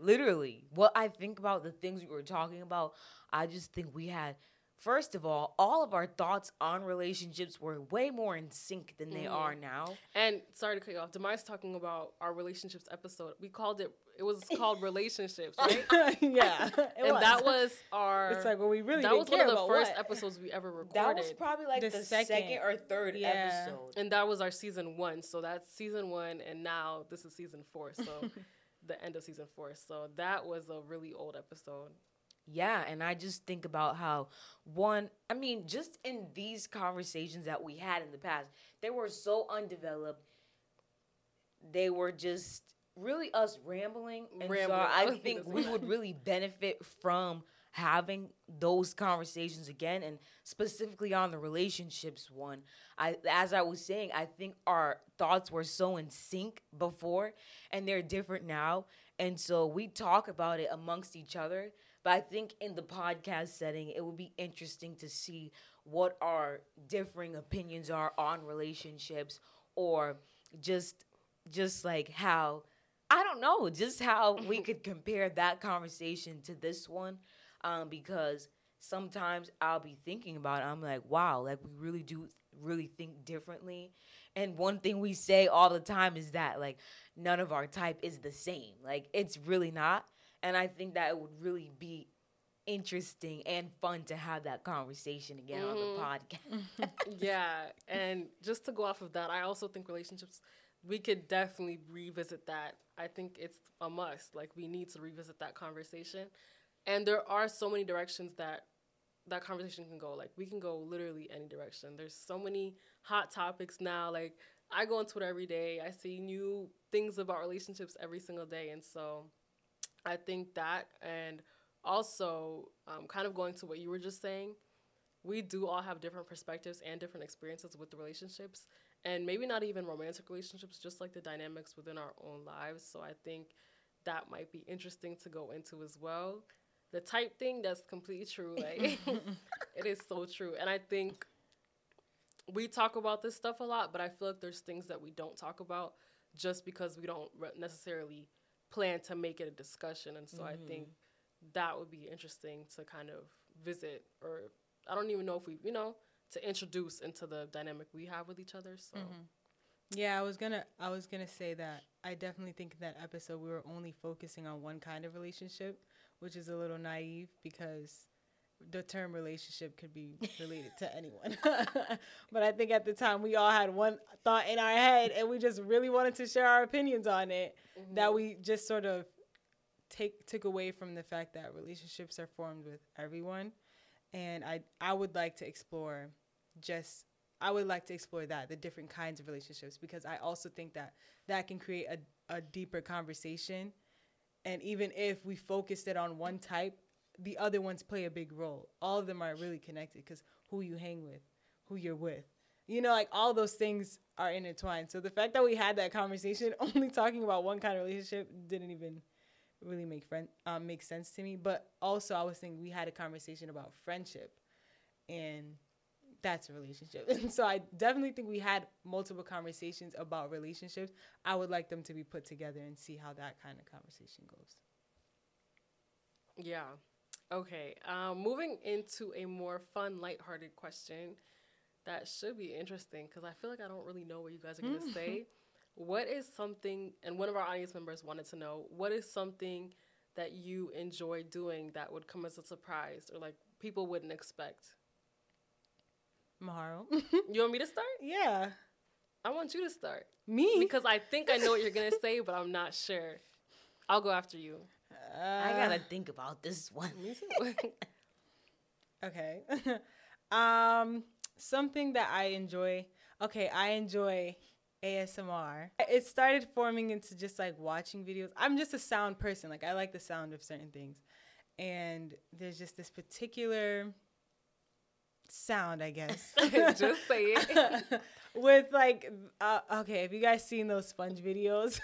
literally, what I think about the things we were talking about, I just think we had, first of all, all of our thoughts on relationships were way more in sync than they mm-hmm. are now. And sorry to cut you off. Demar's talking about our relationships episode. We called it, it was called Relationships, right? Yeah. And was. that was our, it's like, well, we really that was one of the first what? episodes we ever recorded. That was probably like the, the second. second or third yeah. episode. And that was our season one. So that's season one. And now this is season four. So the end of season four. So that was a really old episode. Yeah, and I just think about how, one, I mean, just in these conversations that we had in the past, they were so undeveloped. They were just really us rambling. And rambling. So I think we would really benefit from having those conversations again, and specifically on the relationships one. I, as I was saying, I think our thoughts were so in sync before, and they're different now. And so we talk about it amongst each other. But I think in the podcast setting, it would be interesting to see what our differing opinions are on relationships, or just just like how, I don't know, just how we could compare that conversation to this one. Um, because sometimes I'll be thinking about it. I'm like, wow, like we really do really think differently. And one thing we say all the time is that, like, none of our type is the same. Like, it's really not. And I think that it would really be interesting and fun to have that conversation again mm. on the podcast. Yeah. And just to go off of that, I also think relationships, we could definitely revisit that. I think it's a must. Like, we need to revisit that conversation. And there are so many directions that that conversation can go. Like, we can go literally any direction. There's so many hot topics now. Like, I go on Twitter every day. I see new things about relationships every single day. And so I think that, and also um, kind of going to what you were just saying, we do all have different perspectives and different experiences with the relationships, and maybe not even romantic relationships, just like the dynamics within our own lives. So I think that might be interesting to go into as well. The type thing, that's completely true. Like, it is so true. And I think we talk about this stuff a lot, but I feel like there's things that we don't talk about just because we don't re- necessarily plan to make it a discussion. And so mm-hmm. I think that would be interesting to kind of visit, or I don't even know if we, you know, to introduce into the dynamic we have with each other. So mm-hmm. yeah, I was gonna I was gonna say that I definitely think in that episode we were only focusing on one kind of relationship, which is a little naive because the term relationship could be related to anyone. But I think at the time we all had one thought in our head, and we just really wanted to share our opinions on it, mm-hmm. that we just sort of take took away from the fact that relationships are formed with everyone. And I I would like to explore just I would like to explore that, the different kinds of relationships, because I also think that that can create a, a deeper conversation. And even if we focused it on one type, the other ones play a big role. All of them are really connected, because who you hang with, who you're with, you know, like all those things are intertwined. So the fact that we had that conversation only talking about one kind of relationship didn't even really make friend um, make sense to me. But also I was thinking we had a conversation about friendship, and that's a relationship. So I definitely think we had multiple conversations about relationships. I would like them to be put together and see how that kind of conversation goes. Yeah. Okay, um, moving into a more fun, lighthearted question that should be interesting, because I feel like I don't really know what you guys are going to say. What is something, and one of our audience members wanted to know, what is something that you enjoy doing that would come as a surprise, or like people wouldn't expect? Maharo. You want me to start? Yeah. I want you to start. Me? Because I think I know what you're going to say, but I'm not sure. I'll go after you. Uh, I got to think about this one. Okay. um, something that I enjoy. Okay, I enjoy A S M R. It started forming into just like watching videos. I'm just a sound person. Like I like the sound of certain things. And there's just this particular sound, I guess. Just say it. With like, uh, okay, have you guys seen those sponge videos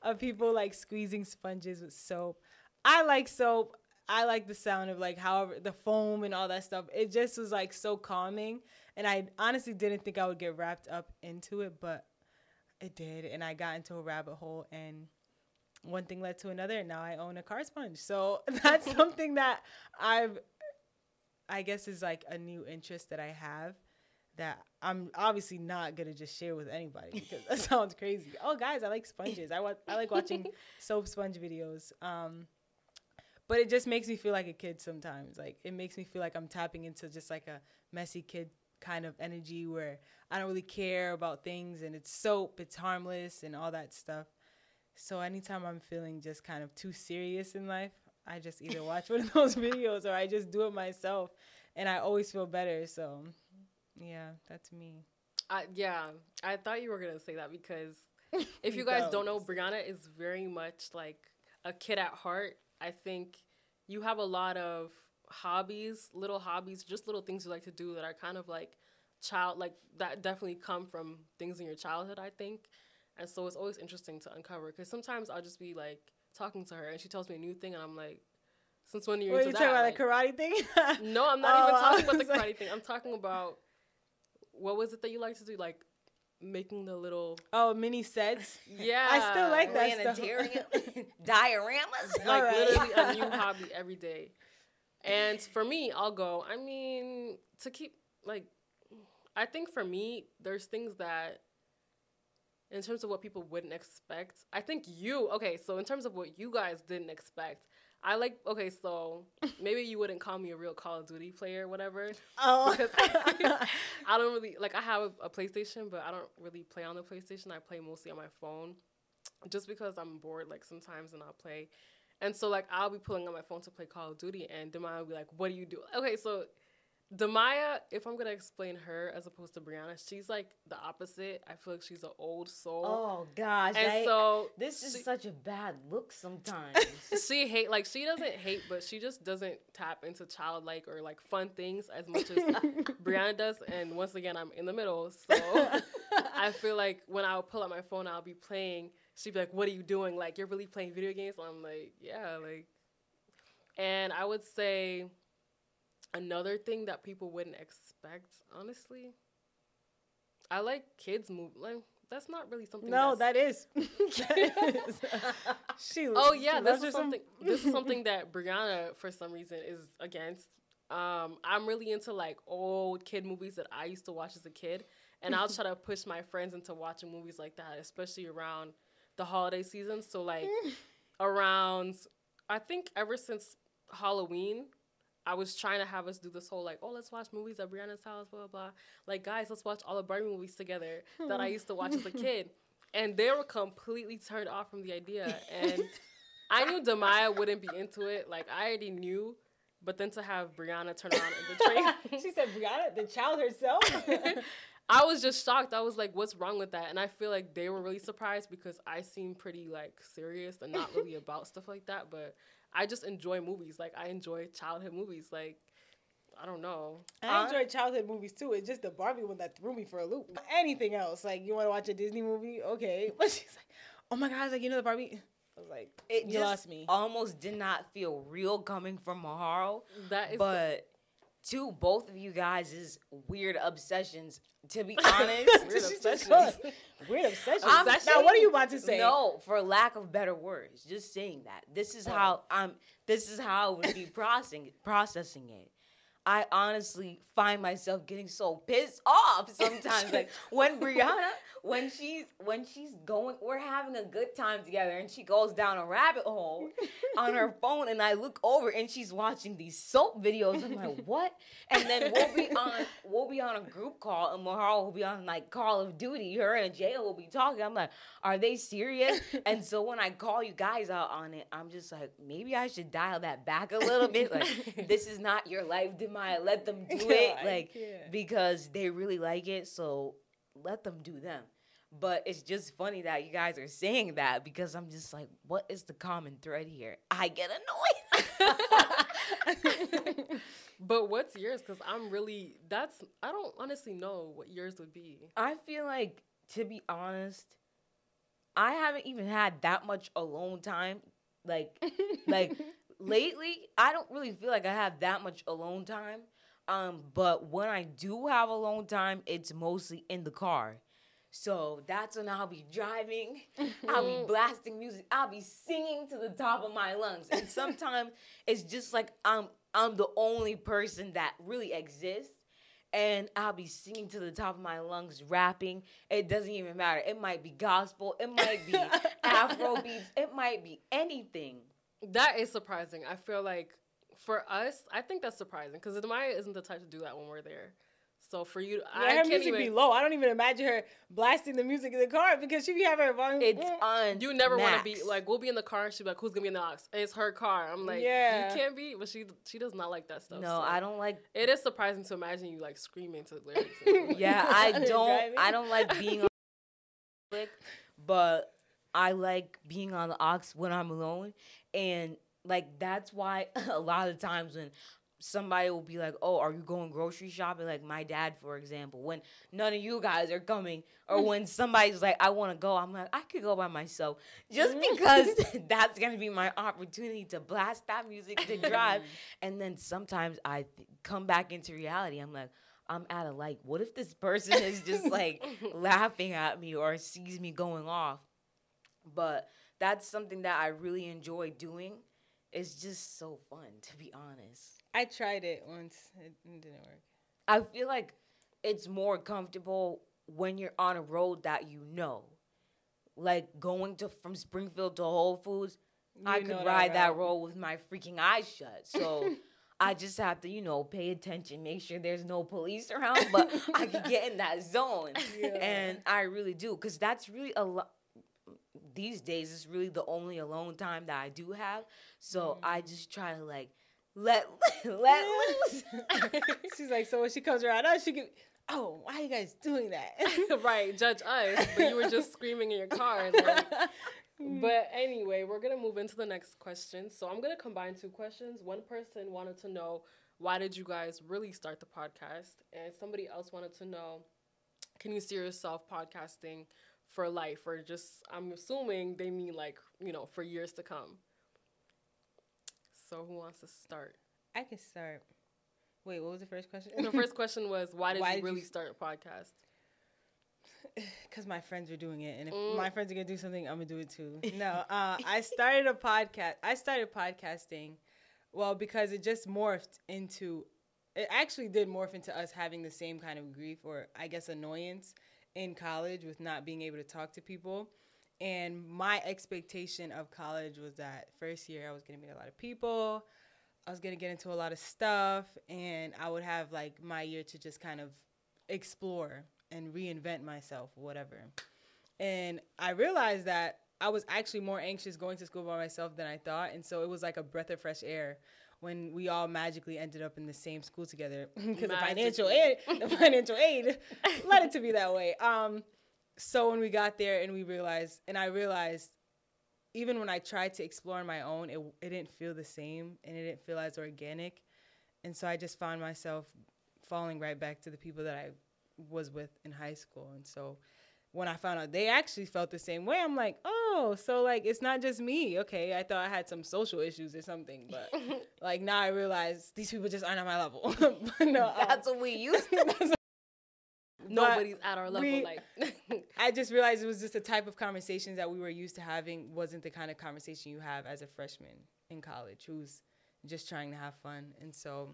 of people like squeezing sponges with soap? I like soap. I like the sound of like however the foam and all that stuff. It just was like so calming. And I honestly didn't think I would get wrapped up into it, but it did. And I got into a rabbit hole, and one thing led to another, and now I own a car sponge. So that's something that I've, I guess is like a new interest that I have that I'm obviously not going to just share with anybody because that sounds crazy. Oh, guys, I like sponges. I, wa I like watching soap sponge videos. Um, but it just makes me feel like a kid sometimes. Like it makes me feel like I'm tapping into just like a messy kid kind of energy where I don't really care about things, and it's soap, it's harmless, and all that stuff. So anytime I'm feeling just kind of too serious in life, I just either watch one of those videos or I just do it myself, and I always feel better. So yeah, that's me. Uh, yeah, I thought you were going to say that because if you guys don't know, Brianna is very much like a kid at heart. I think you have a lot of hobbies, little hobbies, just little things you like to do that are kind of like child, like that definitely come from things in your childhood, I think. And so it's always interesting to uncover because sometimes I'll just be like talking to her and she tells me a new thing and I'm like, since when are you Wait, into that? What, you talking about like, the karate thing? No, I'm not oh, even talking about the karate like... thing. I'm talking about, what was it that you like to do? Like making the little... Oh, mini sets? Yeah. I still like that stuff. Dioramas? Like right. Literally a new hobby every day. And for me, I'll go, I mean, to keep, like, I think for me, there's things that, in terms of what people wouldn't expect, I think you, okay, so in terms of what you guys didn't expect, I like, okay, so maybe you wouldn't call me a real Call of Duty player or whatever. Oh. Because I, I don't really, like, I have a, a PlayStation, but I don't really play on the PlayStation. I play mostly on my phone just because I'm bored, like, sometimes, and I'll play. And so, like, I'll be pulling on my phone to play Call of Duty, and Damaya will be like, what do you do? Okay, so Damaya, if I'm going to explain her as opposed to Brianna, she's, like, the opposite. I feel like she's an old soul. Oh, gosh. And I, so... This she, is such a bad look sometimes. She hate... Like, she doesn't hate, but she just doesn't tap into childlike or, like, fun things as much as Brianna does. And once again, I'm in the middle, so... I feel like when I'll pull out my phone, I'll be playing. She'd be like, what are you doing? Like, you're really playing video games? And I'm like, yeah, like. And I would say another thing that people wouldn't expect, honestly, I like kids move. Like, that's not really something. No, that is. That is. She oh, yeah, she this, is something, this is something that Brianna, for some reason, is against. Um, I'm really into, like, old kid movies that I used to watch as a kid. And I'll try to push my friends into watching movies like that, especially around the holiday season. So, like, around, I think ever since Halloween, I was trying to have us do this whole, like, oh, let's watch movies at Brianna's house, blah, blah, blah. Like, guys, let's watch all the Barbie movies together that I used to watch as a kid. And they were completely turned off from the idea. And I knew Damaya wouldn't be into it. Like, I already knew. But then to have Brianna turn around and betray. She said, Brianna, the child herself? I was just shocked. I was like, what's wrong with that? And I feel like they were really surprised because I seem pretty, like, serious and not really about stuff like that. But I just enjoy movies. Like, I enjoy childhood movies. Like, I don't know. I uh, enjoy childhood movies, too. It's just the Barbie one that threw me for a loop. Anything else. Like, you want to watch a Disney movie? Okay. But she's like, oh, my gosh, like, you know the Barbie... I was like, it just lost me. Almost did not feel real coming from Maharo. That is but... To both of you guys' weird obsessions, to be honest. Weird obsessions. Weird obsessions. I'm, now, what are you about to say? No, for lack of better words, just saying that. This is oh. how I'm, this is how I would be processing, processing it. I honestly find myself getting so pissed off sometimes. Like when Brianna, when she's when she's going, we're having a good time together, and she goes down a rabbit hole on her phone, and I look over, and she's watching these soap videos. I'm like, what? And then we'll be on we'll be on a group call, and Mahal will be on like Call of Duty. Her and Jayla will be talking. I'm like, are they serious? And so when I call you guys out on it, I'm just like, maybe I should dial that back a little bit. Like, this is not your life, Demaya. Let them do it, like, yeah. because they really like it. So let them do them. But it's just funny that you guys are saying that, because I'm just like, what is the common thread here? I get annoyed. But what's yours? Because I'm really, that's, I don't honestly know what yours would be. I feel like, to be honest, I haven't even had that much alone time. Like, like lately, I don't really feel like I have that much alone time. Um, but when I do have alone time, it's mostly in the car. So that's when I'll be driving, I'll be blasting music, I'll be singing to the top of my lungs. And sometimes it's just like I'm I'm the only person that really exists. And I'll be singing to the top of my lungs, rapping. It doesn't even matter. It might be gospel. It might be Afro beats. It might be anything. That is surprising. I feel like for us, I think that's surprising. Because Demaya isn't the type to do that when we're there. So for you, yeah, I her can't music even, be low. I don't even imagine her blasting the music in the car, because she be having her volume. It's mm. on. You never want to be like, we'll be in the car. And she'll be like, who's gonna be in the aux? It's her car. I'm like, yeah. you can't be. But she she does not like that stuff. No, so. I don't like. It is surprising to imagine you like screaming to lyrics. And like, yeah, I don't. I don't like being on the but I like being on the aux when I'm alone, and like that's why a lot of times when. Somebody will be like, oh, are you going grocery shopping? Like my dad, for example, when none of you guys are coming, or when somebody's like, I want to go, I'm like, I could go by myself, just because that's going to be my opportunity to blast that music, to drive. And then sometimes I th- come back into reality. I'm like, I'm at a light. What if this person is just like laughing at me or sees me going off? But that's something that I really enjoy doing. It's just so fun, to be honest. I tried it once. It didn't work. I feel like it's more comfortable when you're on a road that you know. Like going to from Springfield to Whole Foods, you I could that ride road. that road with my freaking eyes shut. So I just have to, you know, pay attention, make sure there's no police around, but I could get in that zone. Yeah. And I really do, because that's really a lot. These days, it's really the only alone time that I do have. So mm. I just try to, like, Let let loose. She's like, so when she comes around us, she can. Oh, why are you guys doing that? Right, judge us. But you were just screaming in your car. Like. But anyway, we're gonna move into the next question. So I'm gonna combine two questions. One person wanted to know, why did you guys really start the podcast? And somebody else wanted to know, can you see yourself podcasting for life, or just? I'm assuming they mean like, you know, for years to come. So who wants to start? I can start. Wait, what was the first question? The first question was, why did why you did really you... start a podcast? Because my friends were doing it. And if mm. my friends are going to do something, I'm going to do it too. No, uh, I started a podcast. I started podcasting, well, because it just morphed into, it actually did morph into us having the same kind of grief, or I guess annoyance, in college with not being able to talk to people. And my expectation of college was that first year I was going to meet a lot of people, I was going to get into a lot of stuff, and I would have, like, my year to just kind of explore and reinvent myself, whatever. And I realized that I was actually more anxious going to school by myself than I thought, and so it was like a breath of fresh air when we all magically ended up in the same school together, because the financial aid, the financial aid led it to be that way. Um... So when we got there and we realized, and I realized, even when I tried to explore on my own, it, it didn't feel the same, and it didn't feel as organic. And so I just found myself falling right back to the people that I was with in high school. And so when I found out they actually felt the same way, I'm like, oh, so like, it's not just me. Okay, I thought I had some social issues or something, but like now I realize these people just aren't on my level. But no, that's um, what we used to. Nobody's but at our level. We, like, I just realized it was just the type of conversations that we were used to having wasn't the kind of conversation you have as a freshman in college who's just trying to have fun. And so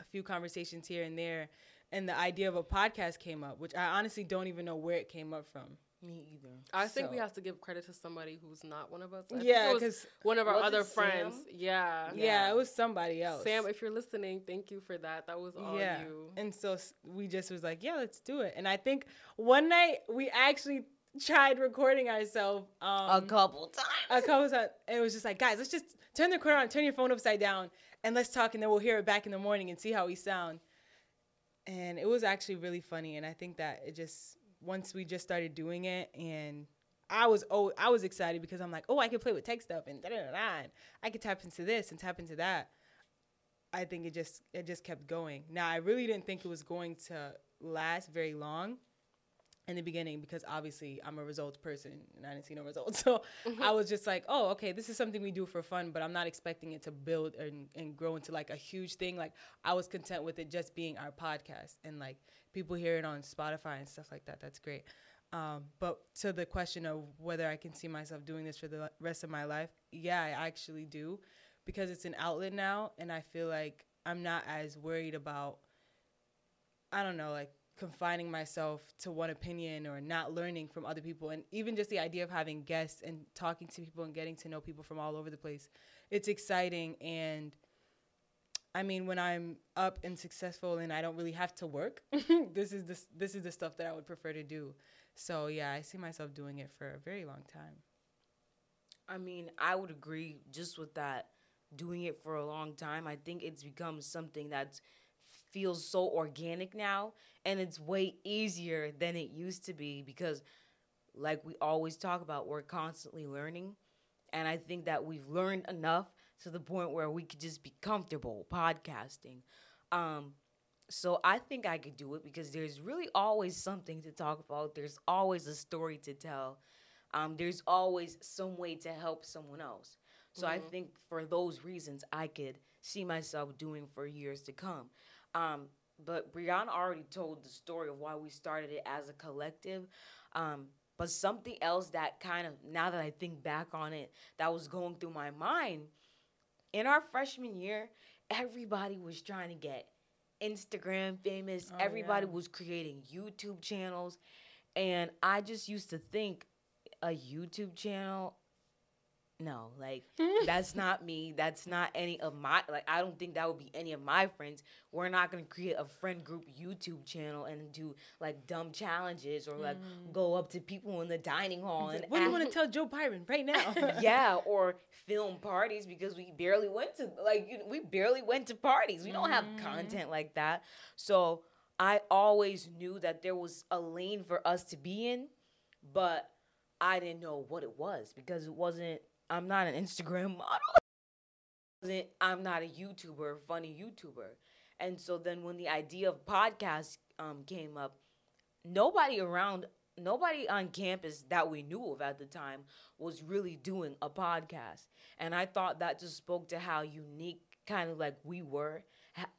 a few conversations here and there, and the idea of a podcast came up, which I honestly don't even know where it came up from. Me either. I so. think we have to give credit to somebody who's not one of us. I yeah, because one of our other friends. Yeah. yeah, yeah, it was somebody else. Sam, if you're listening, thank you for that. That was all yeah. you. And so we just was like, yeah, let's do it. And I think one night we actually tried recording ourselves um, a couple times. A couple times. It was just like, guys, let's just turn the recorder on, turn your phone upside down, and let's talk, and then we'll hear it back in the morning and see how we sound. And it was actually really funny, and I think that it just. Once we just started doing it, and I was oh I was excited because I'm like, oh, I can play with tech stuff and da da da, da and I could tap into this and tap into that. I think it just it just kept going. Now I really didn't think it was going to last very long in the beginning because obviously I'm a results person and I didn't see no results. So mm-hmm. I was just like, oh, okay, this is something we do for fun, but I'm not expecting it to build and, and grow into like a huge thing. Like I was content with it just being our podcast and like people hear it on Spotify and stuff like that. That's great. Um, but to the question of whether I can see myself doing this for the rest of my life, yeah, I actually do because it's an outlet now. And I feel like I'm not as worried about, I don't know, like confining myself to one opinion or not learning from other people. And even just the idea of having guests and talking to people and getting to know people from all over the place, it's exciting. And I mean, when I'm up and successful and I don't really have to work, this is the, this is the stuff that I would prefer to do. So, yeah, I see myself doing it for a very long time. I mean, I would agree just with that, doing it for a long time. I think it's become something that feels so organic now, and it's way easier than it used to be because, like we always talk about, we're constantly learning, and I think that we've learned enough to the point where we could just be comfortable podcasting. Um, so I think I could do it because there's really always something to talk about. There's always a story to tell. Um, there's always some way to help someone else. So mm-hmm. I think for those reasons, I could see myself doing for years to come. Um, but Brianna already told the story of why we started it as a collective. Um, but something else that kind of, now that I think back on it, that was going through my mind. In our freshman year, everybody was trying to get Instagram famous. Oh, everybody yeah. was creating YouTube channels. And I just used to think a YouTube channel, no, like, that's not me. That's not any of my, like, I don't think that would be any of my friends. We're not going to create a friend group YouTube channel and do, like, dumb challenges or, like, mm. go up to people in the dining hall. Like, and what ask, do you want to tell Joe Byron right now? yeah, or... film parties because we barely went to like you, we barely went to parties. We don't have content like that. So I always knew that there was a lane for us to be in, but I didn't know what it was because it wasn't. I'm not an Instagram model. I'm not a YouTuber, funny YouTuber. And so then when the idea of podcasts um, came up, nobody around. Nobody on campus that we knew of at the time was really doing a podcast. And I thought that just spoke to how unique kind of like we were,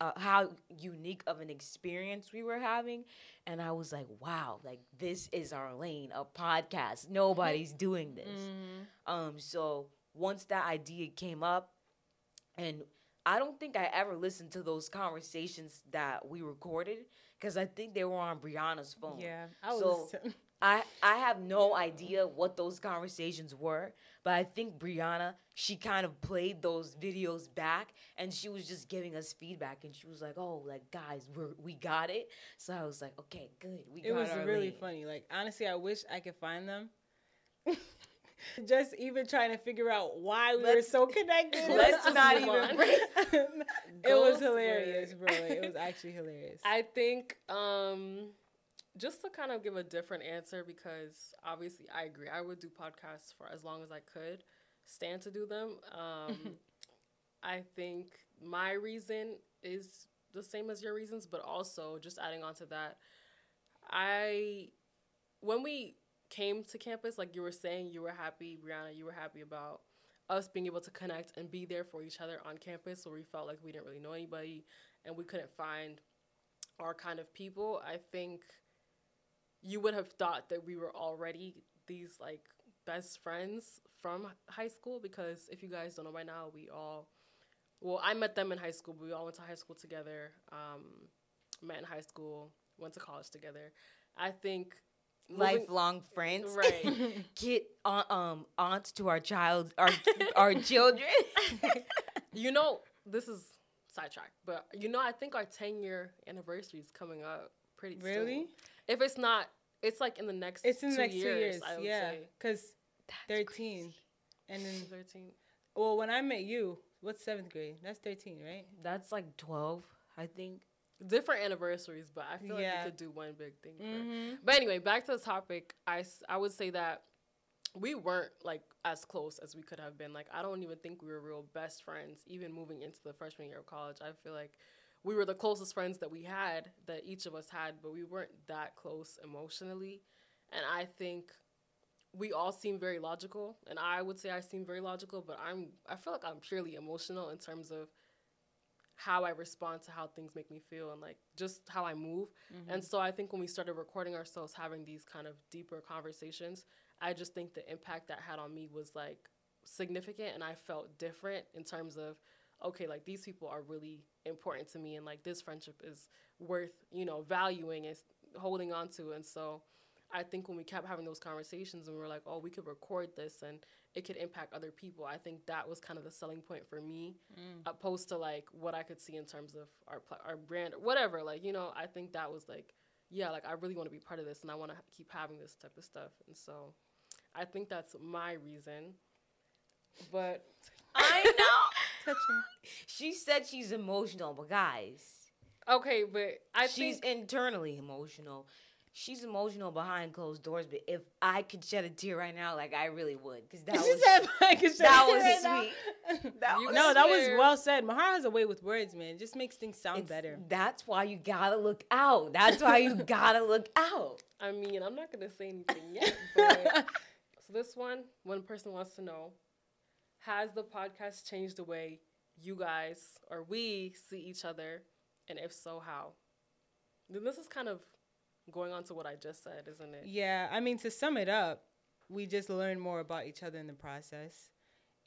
uh, how unique of an experience we were having. And I was like, wow, like this is our lane, a podcast. Nobody's doing this. Mm-hmm. Um, so once that idea came up, and I don't think I ever listened to those conversations that we recorded because I think they were on Brianna's phone. Yeah, I was. So I, I have no idea what those conversations were, but I think Brianna, she kind of played those videos back, and she was just giving us feedback, and she was like, oh, like, guys, we we got it. So I was like, okay, good, we got it. It was really lead. funny. Like, honestly, I wish I could find them. Just even trying to figure out why we let's, were so connected. Let's not even. It was hilarious, bro. It was actually hilarious. I think um, just to kind of give a different answer because obviously I agree. I would do podcasts for as long as I could stand to do them. Um, I think my reason is the same as your reasons, but also just adding on to that, I when we. came to campus, like you were saying, you were happy, Brianna, you were happy about us being able to connect and be there for each other on campus where we felt like we didn't really know anybody and we couldn't find our kind of people. I think you would have thought that we were already these like best friends from high school because if you guys don't know by now, we all Well, I met them in high school, but we all went to high school together. Um, met in high school, went to college together. I think lifelong friends, right? Get uh, um aunts to our child, our our children. You know, this is sidetracked, but you know, I think our ten year anniversary is coming up pretty soon. Really? If it's not, it's like in the next. It's in the next two years. I would yeah, because thirteen, crazy. And then thirteen. Well, when I met you. What's seventh grade? That's thirteen, right? That's like twelve, I think. Different anniversaries, but I feel yeah. like we could do one big thing. Mm-hmm. But anyway, back to the topic. I, I would say that we weren't, like, as close as we could have been. Like, I don't even think we were real best friends, even moving into the freshman year of college. I feel like we were the closest friends that we had, that each of us had, but we weren't that close emotionally. And I think... we all seem very logical, and I would say I seem very logical, but I'm I feel like I'm purely emotional in terms of how I respond to how things make me feel and, like, just how I move. Mm-hmm. And so I think when we started recording ourselves having these kind of deeper conversations, I just think the impact that had on me was, like, significant, and I felt different in terms of, okay, like, these people are really important to me, and, like, this friendship is worth, you know, valuing and holding on to. And so... I think when we kept having those conversations and we were like, oh, we could record this and it could impact other people, I think that was kind of the selling point for me, mm. opposed to, like, what I could see in terms of our our brand or whatever. Like, you know, I think that was like, yeah, like, I really want to be part of this and I want to keep having this type of stuff. And so I think that's my reason. But I know. Touching. She said she's emotional, but guys. Okay, but I she's think. She's internally emotional. She's emotional behind closed doors, but if I could shed a tear right now, like, I really would. Because that she was, said, I could shed that a tear was right sweet. That was, no, that was well said. Mahara has a way with words, man. It just makes things sound it's, better. That's why you gotta look out. That's why you gotta look out. I mean, I'm not gonna say anything yet, but so this one, one person wants to know, has the podcast changed the way you guys or we see each other? And if so, how? Then this is kind of going on to what I just said, isn't it? Yeah, I mean, to sum it up, we just learn more about each other in the process.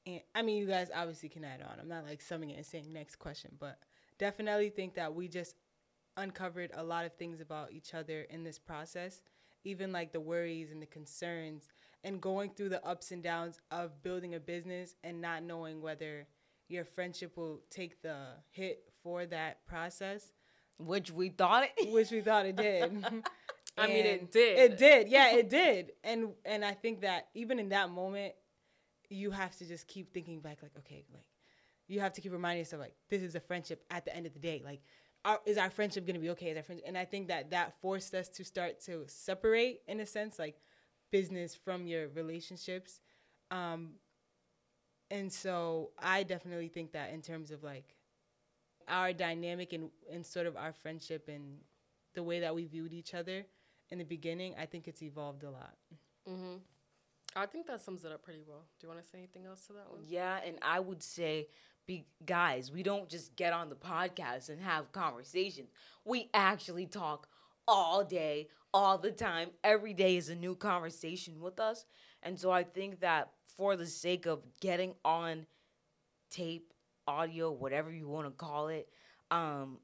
And I mean, you guys obviously can add on. I'm not, like, summing it and saying next question, but definitely think that we just uncovered a lot of things about each other in this process, even, like, the worries and the concerns and going through the ups and downs of building a business and not knowing whether your friendship will take the hit for that process. Which we thought it Which we thought it did. I mean, it did. It did. Yeah, it did. And and I think that even in that moment, you have to just keep thinking back, like, okay, like, you have to keep reminding yourself, like, this is a friendship at the end of the day. Like, our, is our friendship going to be okay? Is our friendship? And I think that that forced us to start to separate, in a sense, like, business from your relationships. Um, and so I definitely think that in terms of, like, our dynamic and, and sort of our friendship and the way that we viewed each other in the beginning, I think it's evolved a lot. Mm-hmm. I think that sums it up pretty well. Do you want to say anything else to that one? Yeah, and I would say, be, guys, we don't just get on the podcast and have conversations. We actually talk all day, all the time. Every day is a new conversation with us. And so I think that for the sake of getting on tape, audio, whatever you want to call it, um,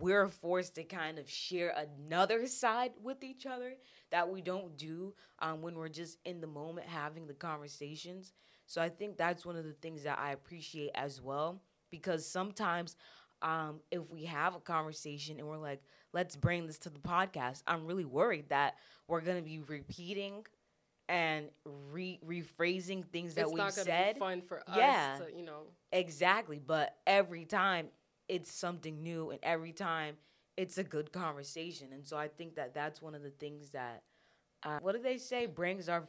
we're forced to kind of share another side with each other that we don't do um, when we're just in the moment having the conversations. So I think that's one of the things that I appreciate as well, because sometimes um, if we have a conversation and we're like, let's bring this to the podcast, I'm really worried that we're going to be repeating and re rephrasing things that we've said. It's not going to be fun for us yeah, to, you know. Exactly. But every time it's something new and every time it's a good conversation. And so I think that that's one of the things that, uh, what do they say, brings our,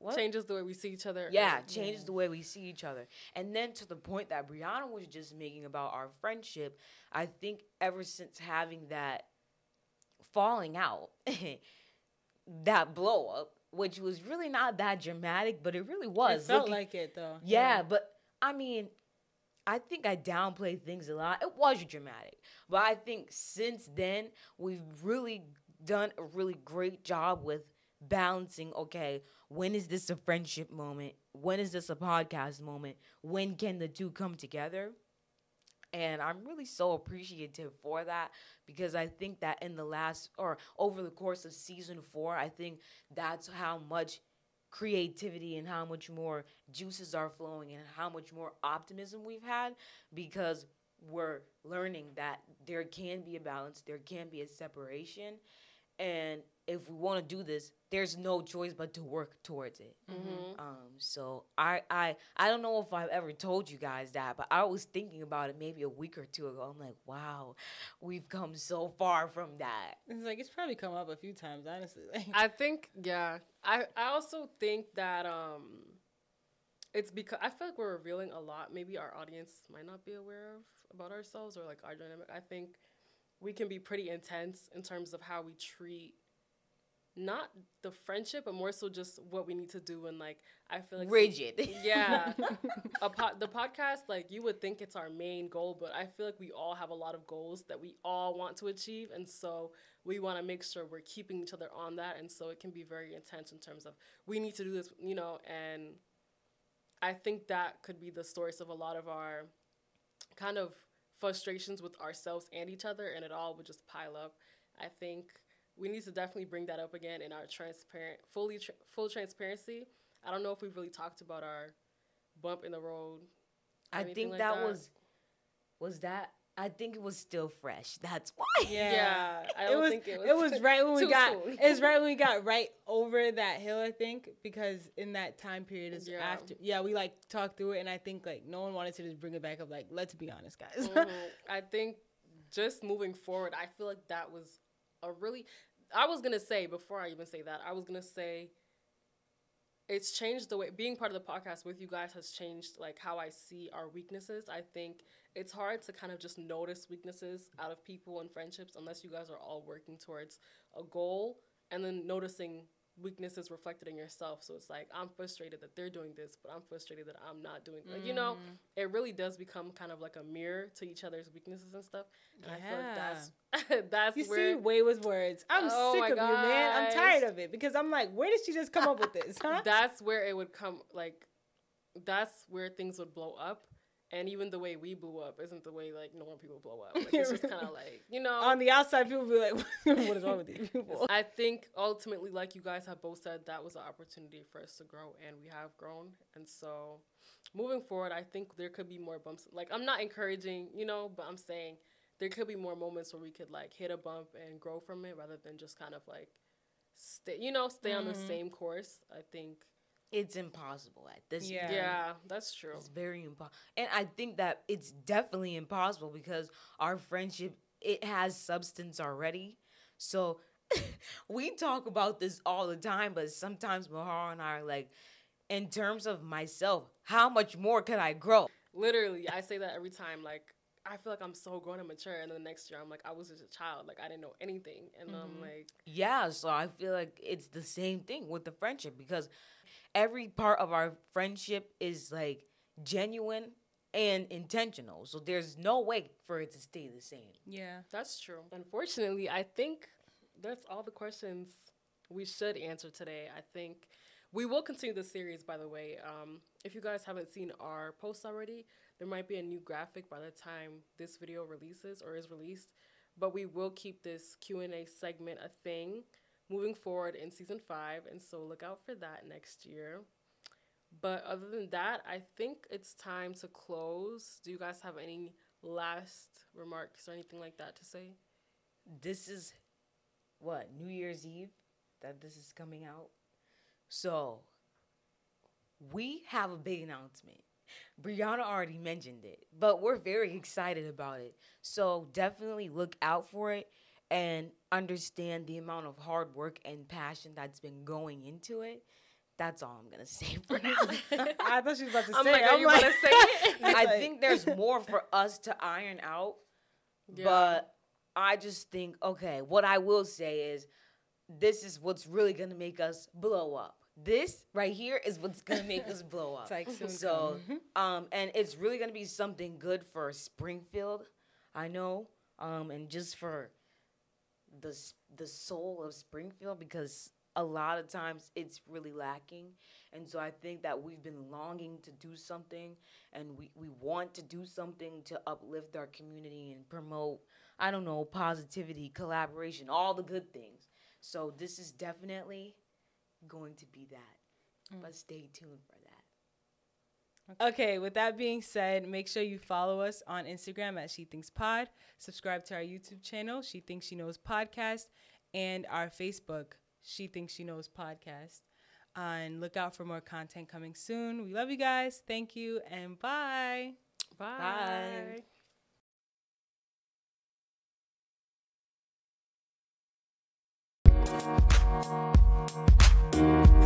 what? Changes the way we see each other. Yeah, changes yeah. the way we see each other. And then to the point that Brianna was just making about our friendship, I think ever since having that falling out, that blow up, which was really not that dramatic, but it really was. It felt Looking, like it, though. Yeah, yeah, but, I mean, I think I downplayed things a lot. It was dramatic. But I think since then, we've really done a really great job with balancing, okay, when is this a friendship moment? When is this a podcast moment? When can the two come together? And I'm really so appreciative for that, because I think that in the last, or over the course of season four, I think that's how much creativity and how much more juices are flowing and how much more optimism we've had, because we're learning that there can be a balance, there can be a separation. And if we want to do this, there's no choice but to work towards it. Mm-hmm. Um, so I, I I don't know if I've ever told you guys that, but I was thinking about it maybe a week or two ago. I'm like, wow, we've come so far from that. It's like, it's probably come up a few times, honestly. I think, yeah. I, I also think that um, it's because I feel like we're revealing a lot maybe our audience might not be aware of about ourselves, or like our dynamic. I think we can be pretty intense in terms of how we treat not the friendship, but more so just what we need to do. And like, I feel like rigid. Yeah. a po- the podcast, like, you would think it's our main goal, but I feel like we all have a lot of goals that we all want to achieve. And so we want to make sure we're keeping each other on that. And so it can be very intense in terms of, we need to do this, you know, and I think that could be the source of a lot of our kind of frustrations with ourselves and each other, and it all would just pile up. I think we need to definitely bring that up again in our transparent, fully tra- full transparency. I don't know if we've really talked about our bump in the road. I think like that, that was, was that, I think it was still fresh. That's why. Yeah, yeah I don't it was, think it was. It was right when we got, it's right when we got right over that hill, I think, because in that time period is yeah. after. Yeah, we like talked through it, and I think like no one wanted to just bring it back up. Like, let's be honest, guys. Mm-hmm. I think just moving forward, I feel like that was a really, I was going to say, before I even say that, I was going to say it's changed the way, being part of the podcast with you guys has changed like how I see our weaknesses. I think it's hard to kind of just notice weaknesses out of people and friendships unless you guys are all working towards a goal and then noticing weaknesses reflected in yourself. So it's like, I'm frustrated that they're doing this, but I'm frustrated that I'm not doing, like, mm. you know, it really does become kind of like a mirror to each other's weaknesses and stuff. And yeah. I feel like that's, that's you where. You see, way with words. I'm oh sick of gosh. you, man. I'm tired of it, because I'm like, where did she just come up with this? Huh? That's where it would come, like, that's where things would blow up. And even the way we blew up isn't the way, like, normal people blow up. Like, it's just kind of like, you know. On the outside, people be like, what is wrong with these people? I think, ultimately, like you guys have both said, that was an opportunity for us to grow, and we have grown. And so, moving forward, I think there could be more bumps. Like, I'm not encouraging, you know, but I'm saying there could be more moments where we could, like, hit a bump and grow from it rather than just kind of, like, stay, you know, stay mm-hmm. on the same course, I think. It's impossible at this yeah. point. Yeah, that's true. It's very impossible. And I think that it's definitely impossible because our friendship, it has substance already. So we talk about this all the time, but sometimes Mahara and I are like, in terms of myself, how much more could I grow? Literally, I say that every time. Like, I feel like I'm so grown and mature. And then the next year, I'm like, I was just a child. Like, I didn't know anything. And mm-hmm. I'm like... Yeah, so I feel like it's the same thing with the friendship because... Every part of our friendship is, like, genuine and intentional. So there's no way for it to stay the same. Yeah, that's true. Unfortunately, I think that's all the questions we should answer today. I think we will continue the series, by the way. Um, if you guys haven't seen our posts already, there might be a new graphic by the time this video releases or is released. But we will keep this Q and A segment a thing moving forward in season five, and so look out for that next year. But other than that, I think it's time to close. Do you guys have any last remarks or anything like that to say? This is, what, New Year's Eve that this is coming out? So, we have a big announcement. Brianna already mentioned it, but we're very excited about it. So, definitely look out for it. And understand the amount of hard work and passion that's been going into it. That's all I'm going to say for now. I thought she was about to I'm say like, it. Are you like, about to say it? I like, think there's more for us to iron out. Yeah. But I just think, okay, what I will say is this is what's really going to make us blow up. This right here is what's going to make us blow up. It's like soon so, um, and it's really going to be something good for Springfield, I know, um, and just for... the the soul of Springfield because a lot of times it's really lacking. And so I think that we've been longing to do something, and we, we want to do something to uplift our community and promote, I don't know, positivity, collaboration, all the good things. So this is definitely going to be that. Mm. But stay tuned for that. Okay. Okay, with that being said, make sure you follow us on Instagram at She Thinks Pod. Subscribe to our YouTube channel, She Thinks She Knows Podcast, and our Facebook, She Thinks She Knows Podcast. Uh, and look out for more content coming soon. We love you guys. Thank you, and bye. Bye. Bye.